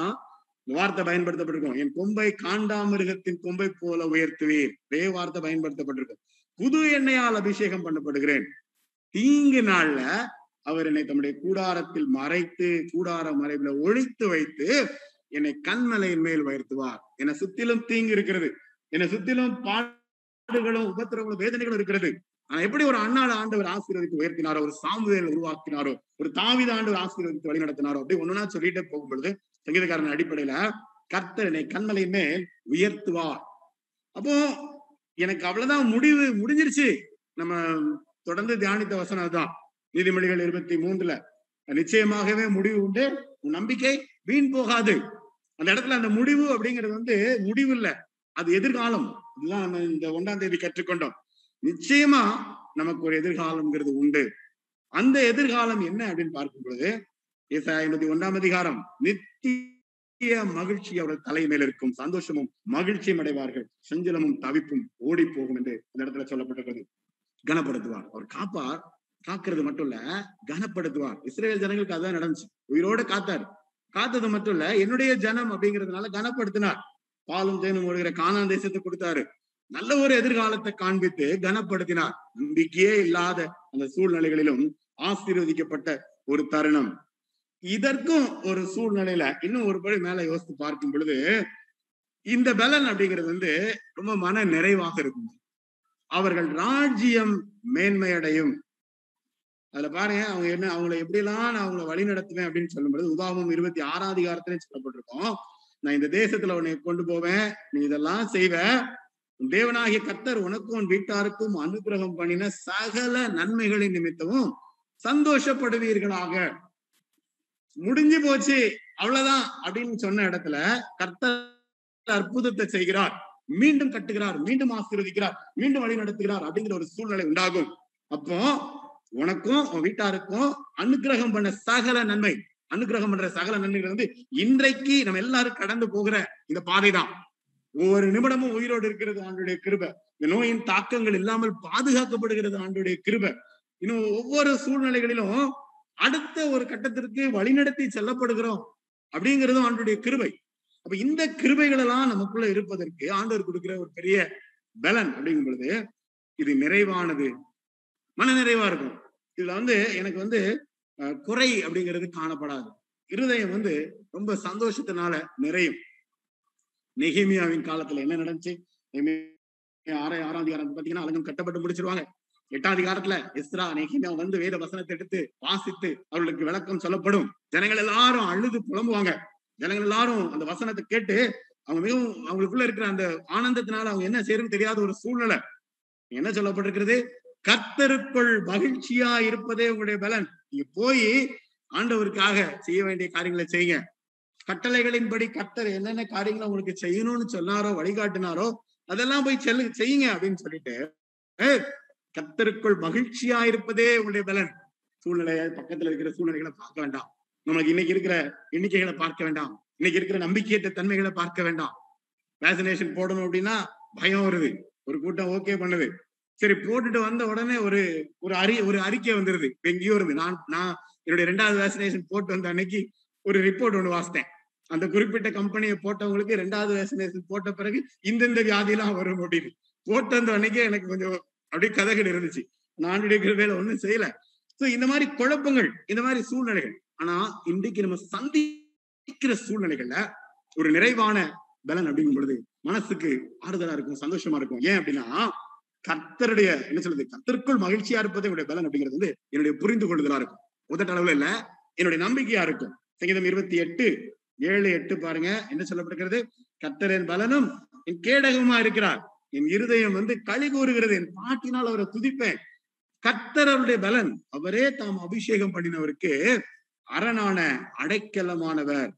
வார்த்தை பயன்படுத்தப்பட்டிருக்கும், என் கொம்பை காண்டாமிருகத்தின் கொம்பை போல உயர்த்துவீர். ஒரே வார்த்தை பயன்படுத்தப்பட்டிருக்கும், புது எண்ணெயால் அபிஷேகம் பண்ணப்படுகிறேன், தீங்கு நாள்ல அவர் என்னை தம்முடைய கூடாரத்தில் மறைத்து கூடார மறைவுல ஒழித்து வைத்து என்னை கண்மலையின் மேல் உயர்த்துவார். என்னை சுத்திலும் தீங்கு இருக்கிறது, என்னை சுத்திலும் பாடுகளும் உபத்திரங்களும் வேதனைகளும் இருக்கிறது. ஆனா எப்படி ஒரு அண்ணாள் ஆண்டவர் ஆசீர்வதித்து உயர்த்தினாரோ, ஒரு சாமுவேல் உருவாக்கினாரோ, ஒரு தாவீது ஆண்டவர் ஆசீர்வதித்து வழி நடத்தினாரோ, அப்படி ஒண்ணுன்னா சொல்லிட்டே போகும் பொழுது சங்கீதக்காரன் அடிப்படையில கர்த்தர் என்னை கண்மலையின் மேல் உயர்த்துவார். அப்போ எனக்கு அவ்வளவுதான், முடிவு முடிஞ்சிருச்சு. நம்ம தொடர்ந்து தியானித்த வசனம் அதுதான், நீதிமொழிகள் 23 நிச்சயமாகவே முடிவு உண்டு, உன் நம்பிக்கை வீண் போகாது. அந்த இடத்துல அந்த முடிவு அப்படிங்கிறது வந்து முடிவு இல்லை, அது எதிர்காலம். அதுதான் நம்ம இந்த 1ஆம் தேதி கற்றுக்கொண்டோம். நிச்சயமா நமக்கு ஒரு எதிர்காலம்ங்கிறது உண்டு. அந்த எதிர்காலம் என்ன அப்படின்னு பார்க்கும் பொழுது ஏசாயா 51ஆம் அதிகாரம், நித்திய மகிழ்ச்சி அவர்கள் தலை மேல் இருக்கும், சந்தோஷமும் மகிழ்ச்சியும் அடைவார்கள், செஞ்சலமும் தவிப்பும் ஓடி போகும் என்று அந்த இடத்துல சொல்லப்பட்டிருக்கிறது. கனப்படுத்துவார், அவர் காப்பார். காக்குறது மட்டும் இல்ல, கனப்படுத்துவார். இஸ்ரேல் ஜனங்களுக்கு அதுதான் நடந்துச்சு, உயிரோட காத்தார். காத்தது மட்டும் இல்ல, என்னுடைய ஜனம் அப்படிங்கிறதுனால கனப்படுத்தினார். பாலும் தேனும் ஓடுகிற கானான் தேசத்தை கொடுத்தாரு. நல்ல ஒரு எதிர்காலத்தை காண்பித்து கனப்படுத்தினார். நம்பிக்கையே இல்லாத அந்த சூழ்நிலைகளிலும் ஆசீர்வதிக்கப்பட்ட ஒரு தருணம். இதற்கும் ஒரு சூழ்நிலையில இன்னும் ஒரு படி மேல யோசித்து பார்க்கும் பொழுது இந்த பலன் அப்படிங்கிறது வந்து ரொம்ப மன நிறைவாக இருக்கும். அவர்கள் ராஜ்யம் மேன்மையடையும். அதுல பாருங்க, அவங்க என்ன, அவங்களை எப்படிலாம் நான் அவங்களை வழி நடத்துவேன் அப்படின்னு சொல்லும் பொழுது உபாகமம் 26ஆம் அதிகாரத்திலே சொல்லப்பட்டிருக்கோம், நான் இந்த தேசத்துல உன்னை கொண்டு போவேன், நீ இதெல்லாம் செய்வ, தேவனாகிய கர்த்தர் உனக்கும் உன் வீட்டாருக்கும் அனுகிரகம் பண்ணின சகல நன்மைகளின் நிமித்தமும் சந்தோஷப்படுவீர்களாக. முடிஞ்சு போச்சு, அவ்வளவுதான் அப்படின்னு சொன்ன இடத்துல கர்த்தர் அற்புதத்தை செய்கிறார். மீண்டும் கட்டுகிறார், மீண்டும் ஆசீர்வதிக்கிறார், மீண்டும் வழி நடத்துகிறார். அப்படிங்கிற ஒரு சூழ்நிலை உண்டாகும். அப்போ உனக்கும் உன் வீட்டாருக்கும் அனுகிரகம் பண்ண சகல நன்மை, அனுகிரகம் பண்ற சகல நன்மைகள் வந்து இன்றைக்கு நம்ம எல்லாரும் கடந்து போகிற இந்த பாதை தான். ஒவ்வொரு நிமிடமும் உயிரோடு இருக்கிறது ஆண்டுடைய கிருபை. இந்த நோயின் தாக்கங்கள் இல்லாமல் பாதுகாக்கப்படுகிறது ஆண்டுடைய கிருபை. இன்னும் ஒவ்வொரு சூழ்நிலைகளிலும் அடுத்த ஒரு கட்டத்திற்கு வழிநடத்தி செல்லப்படுகிறோம் அப்படிங்கிறதும் ஆண்டுடைய கிருபை. அப்ப இந்த கிருபைகள் எல்லாம் நமக்குள்ள இருப்பதற்கு ஆண்டவர் கொடுக்கிற ஒரு பெரிய பலன் அப்படிங்கும் பொழுது இது நிறைவானது, மன நிறைவா இருக்கும். இதுல வந்து எனக்கு வந்து குறை அப்படிங்கிறது காணப்படாது. இருதயம் வந்து ரொம்ப சந்தோஷத்தினால நிறையும். நெகேமியாவின் காலத்துல என்ன நடந்துச்சு? 6ஆம் அதிகாரம் பாத்தீங்கன்னா அலங்கம் கட்டப்பட்டு முடிச்சிருவாங்க. 8ஆம் அதிகாரத்துல எஸ்ரா நெகேமியா வந்து வேத வசனத்தை எடுத்து வாசித்து அவர்களுக்கு விளக்கம் சொல்லப்படும். ஜனங்கள் எல்லாரும் அழுது புலம்புவாங்க. ஜனங்கள் எல்லாரும் அந்த வசனத்தை கேட்டு அவங்க மிகவும் அவங்களுக்குள்ள இருக்கிற அந்த ஆனந்தத்தினால அவங்க என்ன செய்யறது தெரியாத ஒரு சூழ்நிலை. என்ன சொல்லப்பட்டிருக்கிறது? கர்த்தருக்குள் மகிழ்ச்சியா இருப்பதே உங்களுடைய பலன். நீங்க போய் ஆண்டவருக்காக செய்ய வேண்டிய காரியங்களை செய்யுங்க. கட்டளைகளின்படி கர்த்தர் என்னென்ன காரியங்களை உங்களுக்கு செய்யணும்னு சொன்னாரோ, வழிகாட்டினாரோ, அதெல்லாம் போய் செய்யுங்க அப்படின்னு சொல்லிட்டு கர்த்தருக்குள் மகிழ்ச்சியா இருப்பதே உங்களுடைய பலன். சூழ்நிலைய, பக்கத்துல இருக்கிற சூழ்நிலைகளை பார்க்க வேண்டாம். நம்மளுக்கு இன்னைக்கு இருக்கிற எண்ணிக்கைகளை பார்க்க வேண்டாம். இன்னைக்கு இருக்கிற நம்பிக்கையற்ற தன்மைகளை பார்க்க வேண்டாம். வேக்சினேஷன் போடணும் அப்படின்னா பயம் வருது. ஒரு கூட்டம் ஓகே பண்ணுது, சரி போட்டுட்டு வந்த உடனே ஒரு அறிக்கை வந்துருது. எங்கேயோ இருந்து நான் என்னுடைய 2வது வேக்சினேஷன் போட்டு வந்த அன்னைக்கு ஒரு ரிப்போர்ட் ஒண்ணு வாசித்தேன். அந்த குறிப்பிட்ட கம்பெனியை போட்டவங்களுக்கு 2வது வேக்சினேஷன் போட்ட பிறகு இந்தந்த வியாதியெல்லாம் வரும் அப்படின்னு போட்டு வந்த அன்னைக்கே எனக்கு கொஞ்சம் அப்படியே கதகடு இருந்துச்சு. நான் வேலை ஒன்றும் செய்யல. ஸோ இந்த மாதிரி குழப்பங்கள், இந்த மாதிரி சூழ்நிலைகள். ஆனா இன்றைக்கு நம்ம சந்திக்கிற சூழ்நிலைகள்ல ஒரு நிறைவான பலன் அப்படிங்கும் பொழுது மனசுக்கு ஆறுதலா இருக்கும், சந்தோஷமா இருக்கும். ஏன் அப்படின்னா கர்த்தருடைய என்ன சொல்றது, கர்த்தருக்குள் மகிழ்ச்சியா இருப்பதே என்னுடைய பலன் அப்படிங்கிறது வந்து என்னுடைய புரிந்து கொள்ளுதலா இருக்கும், உதட்ட அளவுல இல்ல, என்னுடைய நம்பிக்கையா இருக்கும். சங்கீதம் 28:7-8 பாருங்க, என்ன சொல்லப்படுகிறது? கர்த்தரின் பலனும் என் கேடகமா இருக்கிறார், என் இருதயம் களி கூறுகிறது. என் பாட்டினால் அவரை துதிப்பேன். கர்த்தர் அவருடைய பலன். அவரே தாம் அபிஷேகம் பண்ணினவருக்கு அரணான அடைக்கலமானவர்.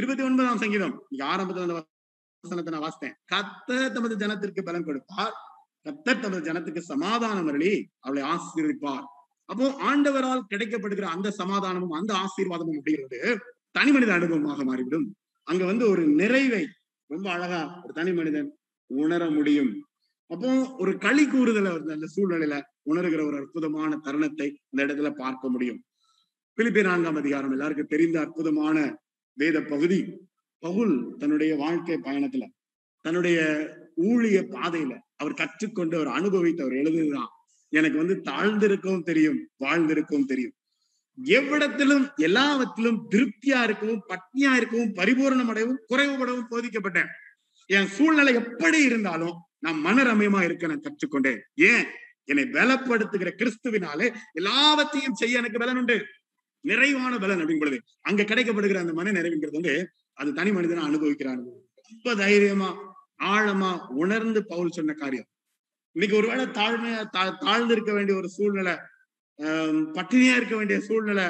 29ஆம் சங்கீதம் ஆரம்பத்துல வசனத்தை நான் வாசித்தேன். கர்த்தர் தமது ஜனத்திற்கு பலன் கொடுப்பார், கர்த்தர் தமது ஜனத்துக்கு சமாதானம் அருளி அவளை ஆசீர்வதிப்பார். அப்போ ஆண்டவரால் கிடைக்கப்படுகிற அந்த சமாதானமும் அந்த ஆசீர்வாதமும் அப்படிங்கிறது தனி மனித அனுபவமாக மாறிவிடும். அங்க ஒரு நிறைவை ரொம்ப அழகா ஒரு தனி மனிதன் உணர முடியும். அப்போ ஒரு களி கூறுதல அந்த சூழ்நிலையில உணர்கிற ஒரு அற்புதமான தருணத்தை இந்த இடத்துல பார்க்க முடியும். பிலிப்பியர் 4ஆம் அதிகாரம் எல்லாருக்கும் தெரிந்த அற்புதமான வேத பகுதி. பவுல் தன்னுடைய வாழ்க்கை பயணத்துல, தன்னுடைய ஊழிய பாதையில அவர் கற்றுக்கொண்டு அவர் அனுபவித்து அவர் எழுதுகிறான். எனக்கு தாழ்ந்திருக்கவும் தெரியும், வாழ்ந்திருக்கவும் தெரியும். எவ்விடத்திலும் எல்லாவற்றிலும் திருப்தியா இருக்கவும், பட்னியா இருக்கவும், பரிபூரணம் அடையவும், குறைவுபடவும் போதிக்கப்பட்டேன். என் சூழ்நிலை எப்படி இருந்தாலும் நான் மனரம்யமா இருக்க நான் கற்றுக்கொண்டேன். ஏன்? என்னை பலப்படுத்துகிற கிறிஸ்துவினாலே எல்லாவற்றையும் செய்ய எனக்கு பலன் உண்டு. நிறைவான பலன் அப்படிங்கும் பொழுது அங்க கிடைக்கப்படுகிற அந்த மன நிறைவுங்கிறது அது தனி மனிதனா அனுபவிக்கிறான். ரொம்ப தைரியமா ஆழமா உணர்ந்து பவுல் சொன்ன காரியம். இன்னைக்கு ஒருவேளை தாழ்ந்து இருக்க வேண்டிய ஒரு சூழ்நிலை, பட்டினியா இருக்க வேண்டிய சூழ்நிலை,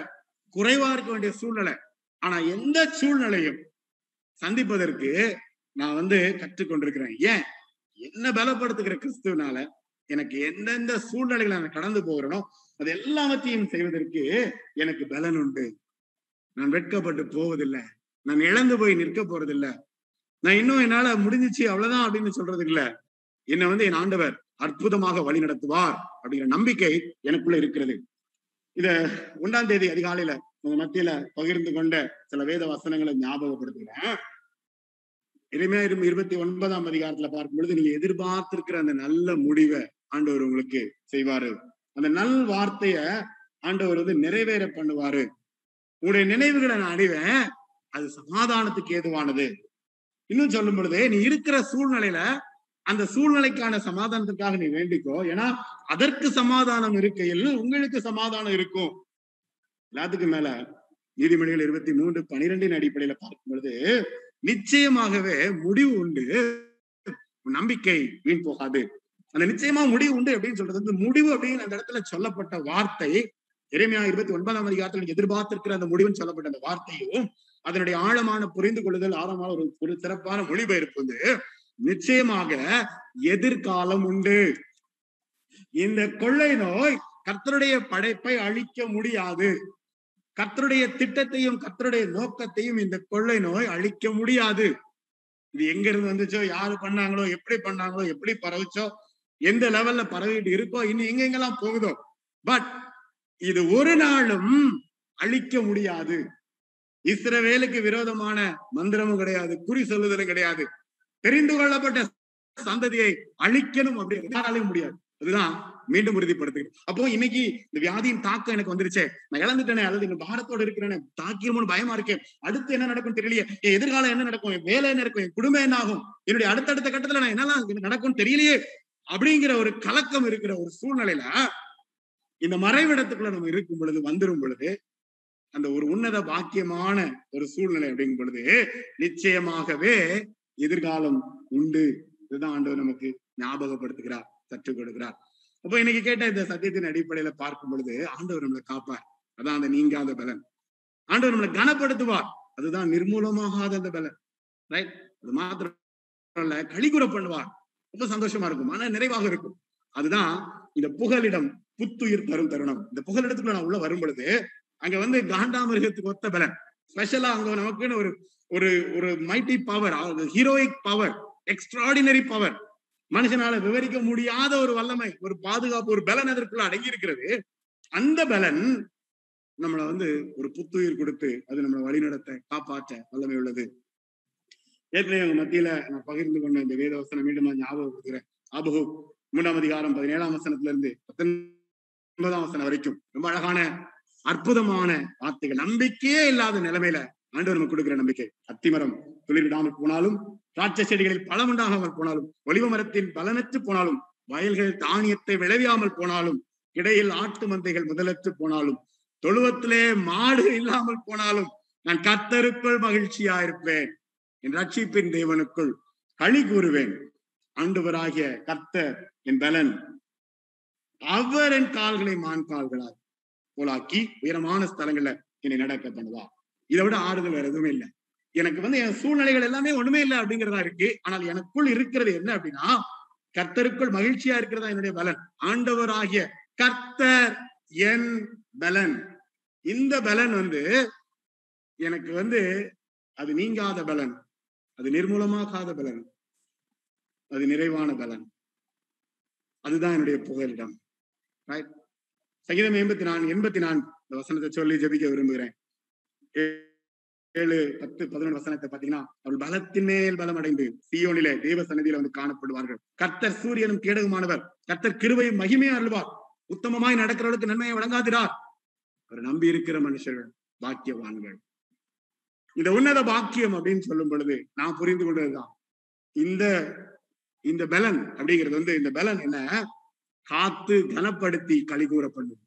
குறைவா இருக்க வேண்டிய சூழ்நிலை, ஆனா எந்த சூழ்நிலையும் சந்திப்பதற்கு நான் கற்றுக்கொண்டிருக்கிறேன். ஏன்? என்ன பலப்படுத்துகிற கிறிஸ்துவனால எனக்கு எந்தெந்த சூழ்நிலைகளை நான் கடந்து போகிறேனோ அது எல்லாவற்றையும் செய்வதற்கு எனக்கு பலன் உண்டு. நான் வெட்கப்பட்டு போவதில்லை, நான் இழந்து போய் நிற்க போறதில்லை, நான் இன்னும் என்னால முடிஞ்சிச்சு அவ்வளவுதான் அப்படின்னு சொல்றது இல்லை. என்னை என் ஆண்டவர் அற்புதமாக வழி நடத்துவார் அப்படிங்கிற நம்பிக்கை எனக்குள்ள இருக்கிறது. இத 1ஆம் தேதி அதிகாலையில உங்க மத்தியில பகிர்ந்து கொண்ட சில வேத வசனங்களை ஞாபகப்படுத்துகிறேன். இனிமே 29ஆம் அதிகாரத்துல பார்க்கும் பொழுது நீங்க எதிர்பார்த்திருக்கிற அந்த நல்ல முடிவை ஆண்டவர் உங்களுக்கு செய்வாரு. அந்த நல் வார்த்தைய ஆண்டவர் நிறைவேற பண்ணுவாரு. உங்களுடைய நினைவுகளை நான் அடைவேன், அது சமாதானத்துக்கு ஏதுவானது. இன்னும் சொல்லும் பொழுது நீ இருக்கிற சூழ்நிலையில அந்த சூழ்நிலைக்கான சமாதானத்துக்காக நீ வேண்டிக்கோ. ஏன்னா அதற்கு சமாதானம் இருக்கையில் உங்களுக்கு சமாதானம் இருக்கும். எல்லாத்துக்கும் மேல நீதிமொழிகள் 23:12 அடிப்படையில பார்க்கும் பொழுது நிச்சயமாகவே முடிவு உண்டு, நம்பிக்கை வீண் போகாது. அந்த நிச்சயமா முடிவு உண்டு அப்படின்னு சொல்றது முடிவு அப்படின்னு அந்த இடத்துல சொல்லப்பட்ட வார்த்தை, எரேமியா 29ஆம் அதிகாரத்தில் எதிர்பார்த்திருக்கிற அந்த முடிவுன்னு சொல்லப்பட்ட அந்த வார்த்தையும் அதனுடைய ஆழமான புரிந்து கொள்ளுதல், ஆழமான ஒரு சிறப்பான மொழிபெயர்ப்பு நிச்சயமாக எதிர்காலம் உண்டு. இந்த கொள்ளை நோய் கர்த்தருடைய படைப்பை அழிக்க முடியாது. கர்த்தருடைய திட்டத்தையும் கர்த்தருடைய நோக்கத்தையும் இந்த கொள்ளை நோய் அழிக்க முடியாது. இது எங்க இருந்து வந்துச்சோ, யாரு பண்ணாங்களோ, எப்படி பண்ணாங்களோ, எப்படி பரவுச்சோ, எந்த லெவல்ல பரவிட்டு இருக்கோ, இன்னும் எங்கெங்கெல்லாம் போகுதோ, பட் இது ஒரு நாளும் அழிக்க முடியாது. இஸ்ரவேலுக்கு விரோதமான மந்திரமும் கிடையாது, குறி சொல்லுதலும் கிடையாது. தெரிந்து கொள்ளப்பட்ட சந்ததியை அழிக்கணும் அப்படின்னு முடியாது. அதுதான் மீண்டும் உறுதிப்படுத்துகிறேன். அப்போ இன்னைக்கு இந்த வியாதியின் தாக்கம் எனக்கு வந்துருச்சே, நான் இழந்துட்டேனே, அல்லது எங்க பாரத்தோடு இருக்கிறேன்னு தாக்கியமும் பயமா இருக்கேன். அடுத்து என்ன நடக்கும் தெரியலையே, என் எதிர்காலம் என்ன நடக்கும், என் வேலை என்ன இருக்கும், என் குடும்பம் என்ன ஆகும், என்னுடைய அடுத்தடுத்த கட்டத்துல நான் என்னெல்லாம் நடக்கும் தெரியலையே அப்படிங்கிற ஒரு கலக்கம் இருக்கிற ஒரு சூழ்நிலையில இந்த மறைவிடத்துக்குள்ள நம்ம இருக்கும் பொழுது, வந்துடும் பொழுது, அந்த ஒரு உன்னத பாக்கியமான ஒரு சூழ்நிலை அப்படிங்கும் பொழுது நிச்சயமாகவே எதிர்காலம் உண்டு. இதுதான் ஆண்டவர் நமக்கு ஞாபகப்படுத்துகிறார், கற்றுக் கொடுக்கிறார். அப்போ இன்னைக்கு கேட்ட இந்த சத்தியத்தின் அடிப்படையில பார்க்கும் பொழுது ஆண்டவர் நம்மளை காப்பார், அதான் அந்த நீங்காத பலன். ஆண்டவர் நம்மளை கனப்படுத்துவார், அதுதான் நிர்மூலமாகாத அந்த பலன். ரைட்? அது மாத்திரம் கழிகுற பண்ணுவார். ரொம்ப சந்தோஷமா இருக்கும், மன நிறைவாக இருக்கும். அதுதான் இந்த புகலிடம் புத்துயிர் தரும் தருணம். இந்த புகலிடத்துக்குள்ள நான் உள்ள வரும் பொழுது அங்க காண்டாமிருகத்துக்கு ஒத்த பலன் ஸ்பெஷலா அங்க நமக்குன்னு ஒரு ஒரு ஒரு mighty power, heroic power, extraordinary power, மனுஷனால விவரிக்க முடியாத ஒரு வல்லமை, ஒரு பாதுகாப்பு, ஒரு பலன் அதற்குள்ள அடங்கி இருக்கிறது. அந்த பலன் நம்மளை ஒரு புத்துயிர் கொடுத்து அது நம்மளை வழிநடத்த காப்பாற்ற வல்லமை உள்ளது. ஏற்கனவே உங்க மத்தியில நான் பகிர்ந்து கொண்ட இந்த வேதவசனம் மீண்டும் நான் ஞாபகப்படுத்துகிறேன். ஆபகு 3ஆம் அதிகாரம் 17ஆம் வசனத்துல இருந்து 19ஆம் வசனம் வரைக்கும் ரொம்ப அழகான அற்புதமான வார்த்தைகள். நம்பிக்கையே இல்லாத நிலைமையில ஆண்டவர் நமக்கு கொடுக்கிற நம்பிக்கை. அத்திமரம் துளிர்விடாமல் போனாலும், திராட்சை செடிகளில் பழம் உண்டாகாமல் போனாலும், ஒலிவ மரத்தின் பலனற்று போனாலும், வயல்கள் தானியத்தை விளைவியாமல் போனாலும், இடையில் ஆட்டு மந்தைகள் முதலற்று போனாலும், தொழுவத்திலே மாடு இல்லாமல் போனாலும், நான் கர்த்தருக்குள் மகிழ்ச்சியாயிருப்பேன். என் ரட்சிப்பின் தேவனுக்குள் களி கூறுவேன். ஆண்டவராகிய கர்த்தர் என் பலன், அவர் என் கால்களை மான் கால்களாக போலாக்கி உயரமான ஸ்தலங்கள்ல என்னை நடக்க பண்ணுவா. இதை விட ஆறுதல் வேற எதுவுமே இல்லை. எனக்கு என் சூழ்நிலைகள் எல்லாமே ஒண்ணுமே இல்லை அப்படிங்கிறதா இருக்கு. ஆனால் எனக்குள் இருக்கிறது என்ன அப்படின்னா, கர்த்தருக்குள் மகிழ்ச்சியா இருக்கிறதா என்னுடைய பலன். ஆண்டவராகிய கர்த்தர் என் பலன். இந்த பலன் எனக்கு அது நீங்காத பலன், அது நிர்மூலமாகாத பலன், அது நிறைவான பலன். அதுதான் என்னுடைய புகலிடம். சங்கீதம் 84 வசனத்தை சொல்லி ஜெபிக்க விரும்புகிறேன். 7, 10, 11 வசனத்தை பாத்தீங்கன்னா, அவள் பலத்தின் மேல் பலம் அடைந்து சீயோனிலே தேவ சன்னதியில காணப்படுவார்கள். கர்த்தர் சூரியனும் கேடகமானவர், கர்த்தர் கிருபையும் மகிமையும் அருள்வார். உத்தமமாய் நடக்கிறவளுக்கு நன்மையை வழங்காதிரார். அவர் நம்பி இருக்கிற மனுஷர்கள் பாக்கியவான்கள். இந்த உன்னத பாக்கியம் அப்படின்னு சொல்லும் பொழுது நான் புரிந்து கொண்டதுதான் இந்த பலன் அப்படிங்கிறது. இந்த பலன் என்ன, காத்து கனப்படுத்தி களி கூற பண்ணும்.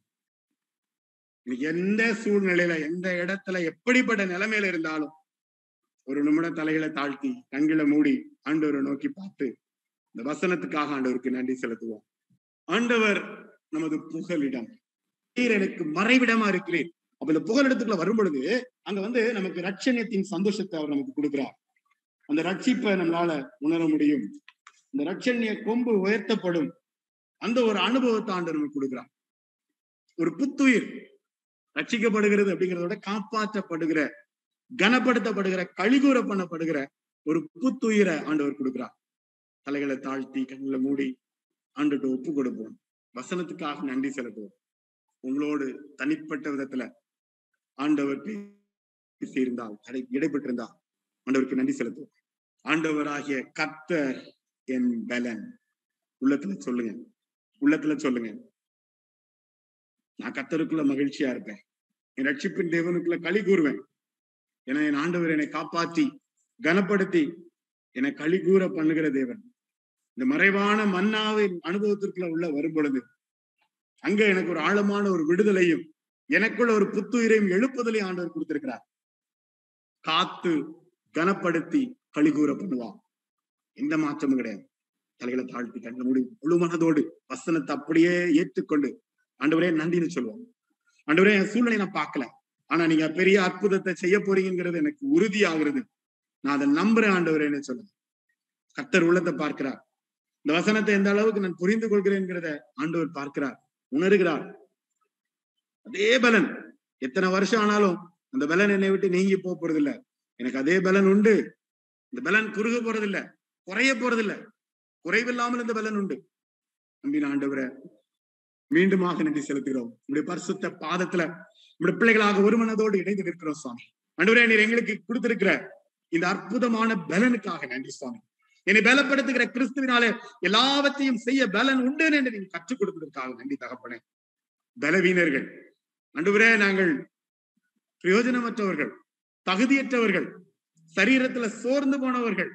எந்த சூழ்நிலையில எந்த இடத்துல எப்படிப்பட்ட நிலைமையில இருந்தாலும் ஒரு நிமிடம் தலைகளை தாழ்த்தி கண்களை மூடி ஆண்டவரை நோக்கி பார்த்து இந்த வசனத்துக்காக ஆண்டவருக்கு நன்றி செலுத்துவோம். ஆண்டவர் நமது புகலிடம், நீர் எனக்கு மறைவிடமா இருக்கிறேன். அப்ப இந்த புகலிடத்துக்குள்ள வரும் பொழுது அங்க நமக்கு ரட்சணியத்தின் சந்தோஷத்தை அவர் நமக்கு கொடுக்கிறார். அந்த ரட்சிப்பை நம்மளால உணர முடியும். இந்த ரட்சணிய கொம்பு உயர்த்தப்படும் அந்த ஒரு அனுபவத்தை ஆண்டு நமக்கு கொடுக்கிறார். ஒரு புத்துயிர் ரட்சிக்கப்படுகிறது அப்படிங்கிறதோட காப்பாற்றப்படுகிற, கனப்படுத்தப்படுகிற, கழிகூற பண்ணப்படுகிற ஒரு புத்துயிரை ஆண்டவர் கொடுக்கிறார். தலைகளை தாழ்த்தி கண்களை மூடி ஆண்டுட்டு ஒப்பு கொடுப்போம். வசனத்துக்காக நன்றி செலுத்துவோம். உங்களோடு தனிப்பட்ட விதத்துல ஆண்டவர் பேசியிருந்தால், இடைப்பட்டிருந்தால் ஆண்டவருக்கு நன்றி செலுத்துவோம். ஆண்டவராகிய கர்த்தர் என் பலன். உள்ளத்துல சொல்லுங்க. நான் கர்த்தருக்குள்ள மகிழ்ச்சியா இருப்பேன். என் ரட்சிப்பின் தேவனுக்குள்ள களி கூறுவேன். ஏன்னா என் ஆண்டவர் என்னை காப்பாற்றி கனப்படுத்தி என்னை களி கூற பண்ணுகிற தேவன். இந்த மறைவான மன்னாவின் அனுபவத்திற்குள்ள வரும் பொழுது அங்க எனக்கு ஒரு ஆழமான ஒரு விடுதலையும் எனக்குள்ள ஒரு புத்துயிரையும் எழுப்புதலையும் ஆண்டவர் கொடுத்திருக்கிறார். காத்து கனப்படுத்தி களி கூற பண்ணுவான். எந்த மாற்றமும் கிடையாது. தலைகளை தாழ்த்தி கண்ண மூடி முழு மனதோடு வசனத்தை அப்படியே ஏற்றுக்கொண்டு ஆண்டவரே நன்றின்னு சொல்லுவோம். ஆண்டவரே, என் சூழ்நிலை நான் பார்க்கல, ஆனா நீங்க பெரிய அற்புதத்தை செய்ய போறீங்கிறது எனக்கு உறுதியாகிறது. நான் அதை நம்புறேன் ஆண்டவரேன்னு சொல்லுங்க. கர்த்தர் உள்ளத்தை பார்க்கிறார். இந்த வசனத்தை எந்த அளவுக்கு நான் புரிந்து கொள்கிறேன்ங்கிறத ஆண்டவர் பார்க்கிறார், உணர்கிறார். அதே பலன் எத்தனை வருஷம் ஆனாலும் அந்த பலன் என்னை விட்டு நீங்கி போறது இல்லை. எனக்கு அதே பலன் உண்டு. இந்த பலன் குறுக போறது இல்லை, குறைய போறது இல்லை. குறைவில்லாமல் இந்த பலன் உண்டு. நம்பின ஆண்டவரை மீண்டுமாக நன்றி செலுத்துகிறோம். உங்களுடைய பரிசுத்த பாதத்துல நம்முடைய பிள்ளைகளாக ஒரு மனதோடு இணைந்து நிற்கிறோம் சுவாமி. ஆண்டவரே, நீர் எங்களுக்கு கொடுத்திருக்கிற இந்த அற்புதமான பலனுக்காக நன்றி சுவாமி. என்னை பலப்படுத்துகிற கிறிஸ்துவினாலே எல்லாவற்றையும் செய்ய பலன் உண்டு என்று நீங்க கற்றுக் கொடுத்ததற்காக நன்றி தகப்பனே. பலவீனர்கள் ஆண்டவரே, நாங்கள் பிரயோஜனமற்றவர்கள், தகுதியற்றவர்கள், சரீரத்துல சோர்ந்து போனவர்கள்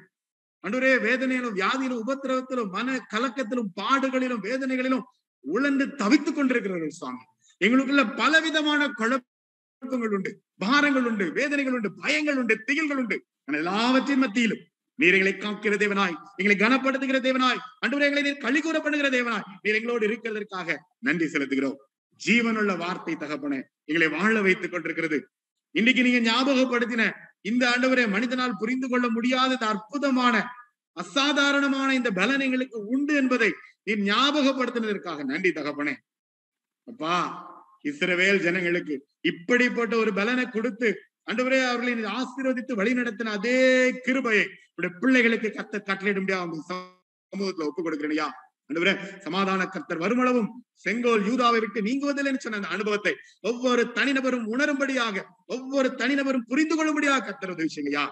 ஆண்டவரே, வேதனையிலும் வியாதியிலும் உபத்திரவத்திலும் மன கலக்கத்திலும் பாடுகளிலும் வேதனைகளிலும் உழந்து தவித்துக் கொண்டிருக்கிறார்கள் சுவாமி. எங்களுக்குள்ள பலவிதமான குழப்பங்கள் உண்டு, பாரங்கள் உண்டு, வேதனைகள் உண்டு, பயங்கள் உண்டு, திகில்கள் உண்டு. எல்லாவற்றின் மத்தியிலும் நீர் எங்களை காக்கிற தேவனாய், எங்களை கனப்படுத்துகிற தேவனாய், ஆண்டவரே எங்களை நீர் களி கூற பண்ணுகிற தேவனாய் நீர் எங்களோடு இருக்கிறதற்காக நன்றி செலுத்துகிறோம். ஜீவனுள்ள வார்த்தை தகப்பனே எங்களை வாழ வைத்துக் கொண்டிருக்கிறது. இன்னைக்கு நீங்க ஞாபகப்படுத்தின இந்த ஆண்டவரே மனிதனால் புரிந்து கொள்ள முடியாத அற்புதமான அசாதாரணமான இந்த பலன் எங்களுக்கு உண்டு என்பதை நீர் ஞாபகப்படுத்தினதற்காக நன்றி தகப்பனே. அப்பா, இஸ்ரவேல் ஜனங்களுக்கு இப்படிப்பட்ட ஒரு பலனை கொடுத்து ஆண்டவரே அவர்களை நீர் ஆசீர்வதித்து வழி நடத்தின அதே கிருபையை உடைய பிள்ளைகளுக்கு கர்த்தர் கட்டளையிட முடியாது சமூகத்துல ஒப்புக் கொடுக்கிறேன்யா. ஆண்டவரே, சமாதான கர்த்தர் வருமளவும் செங்கோல் யூதாவை விட்டு நீங்குவதில்லைன்னு சொன்ன அந்த அனுபவத்தை ஒவ்வொரு தனிநபரும் உணரும்படியாக, ஒவ்வொரு தனிநபரும் புரிந்து கொள்ளும்படியாக கர்த்தர் உதவி செய்யுங்கயா.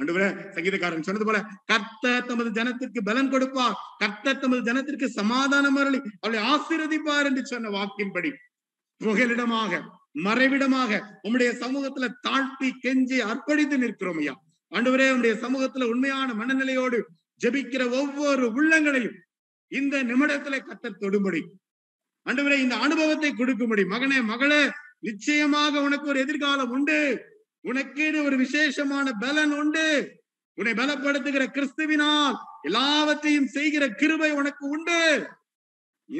ஆண்டவரே, சங்கீதக்காரன் சொன்னது போல கர்த்தர் தமது ஜனத்திற்கு பலன் கொடுப்பார், கர்த்தர் தமது ஜனத்திற்கு சமாதானம் அருளி அவளை ஆசீர்வதிப்பார் என்று சொன்ன வாக்கின்படி புகலிடமாக மறைவிடமாக உம்முடைய சமூகத்துல தாழ்த்தி கெஞ்சி அர்ப்பணித்து நிற்கிறோம் ஐயா. ஆண்டவரே, உம்முடைய சமூகத்துல உண்மையான மனநிலையோடு ஜெபிக்கிற ஒவ்வொரு உள்ளங்களையும் இந்த நிமிடத்துல கர்த்தர் தொடும்படி ஆண்டவரே இந்த அனுபவத்தை கொடுக்கும்படி, மகனே மகளே நிச்சயமாக உனக்கு ஒரு எதிர்காலம் உண்டு, உனக்கேன்னு ஒரு விசேஷமான பலன் உண்டு, உன்னை பலப்படுத்துகிற கிறிஸ்துவினால் எல்லாவற்றையும் செய்கிற கிருபை உனக்கு உண்டு.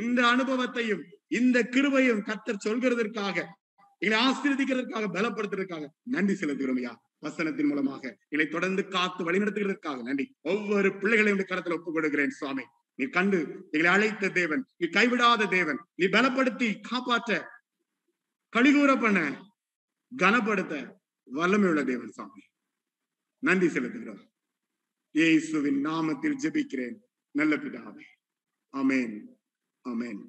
இந்த அனுபவத்தையும் இந்த கிருபையும் கர்த்தர் சொல்கிறதற்காக, எங்களை ஆசீர்வதிக்கிறதற்காக, பலப்படுத்துறதுக்காக நன்றி செலுத்துகிறோம் ஐயா. வசனத்தின் மூலமாக எங்களை தொடர்ந்து காத்து வழிநடத்துகிறதற்காக நன்றி. ஒவ்வொரு பிள்ளைகளையும் கருத்தில் ஒப்புக் கொடுக்கிறேன் சுவாமி. நீ கண்டு எங்களை அழைத்த தேவன், நீ கைவிடாத தேவன், நீ பலப்படுத்தி காப்பாற்ற, கழிகூற பண்ண, கனப்படுத்த வல்லமையுள்ள தேவன் சுவாமி. நன்றி செலுத்துகிறோம். இயேசுவின் நாமத்தில் ஜெபிக்கிறேன் நல்ல பிதாவே. ஆமென், ஆமென்.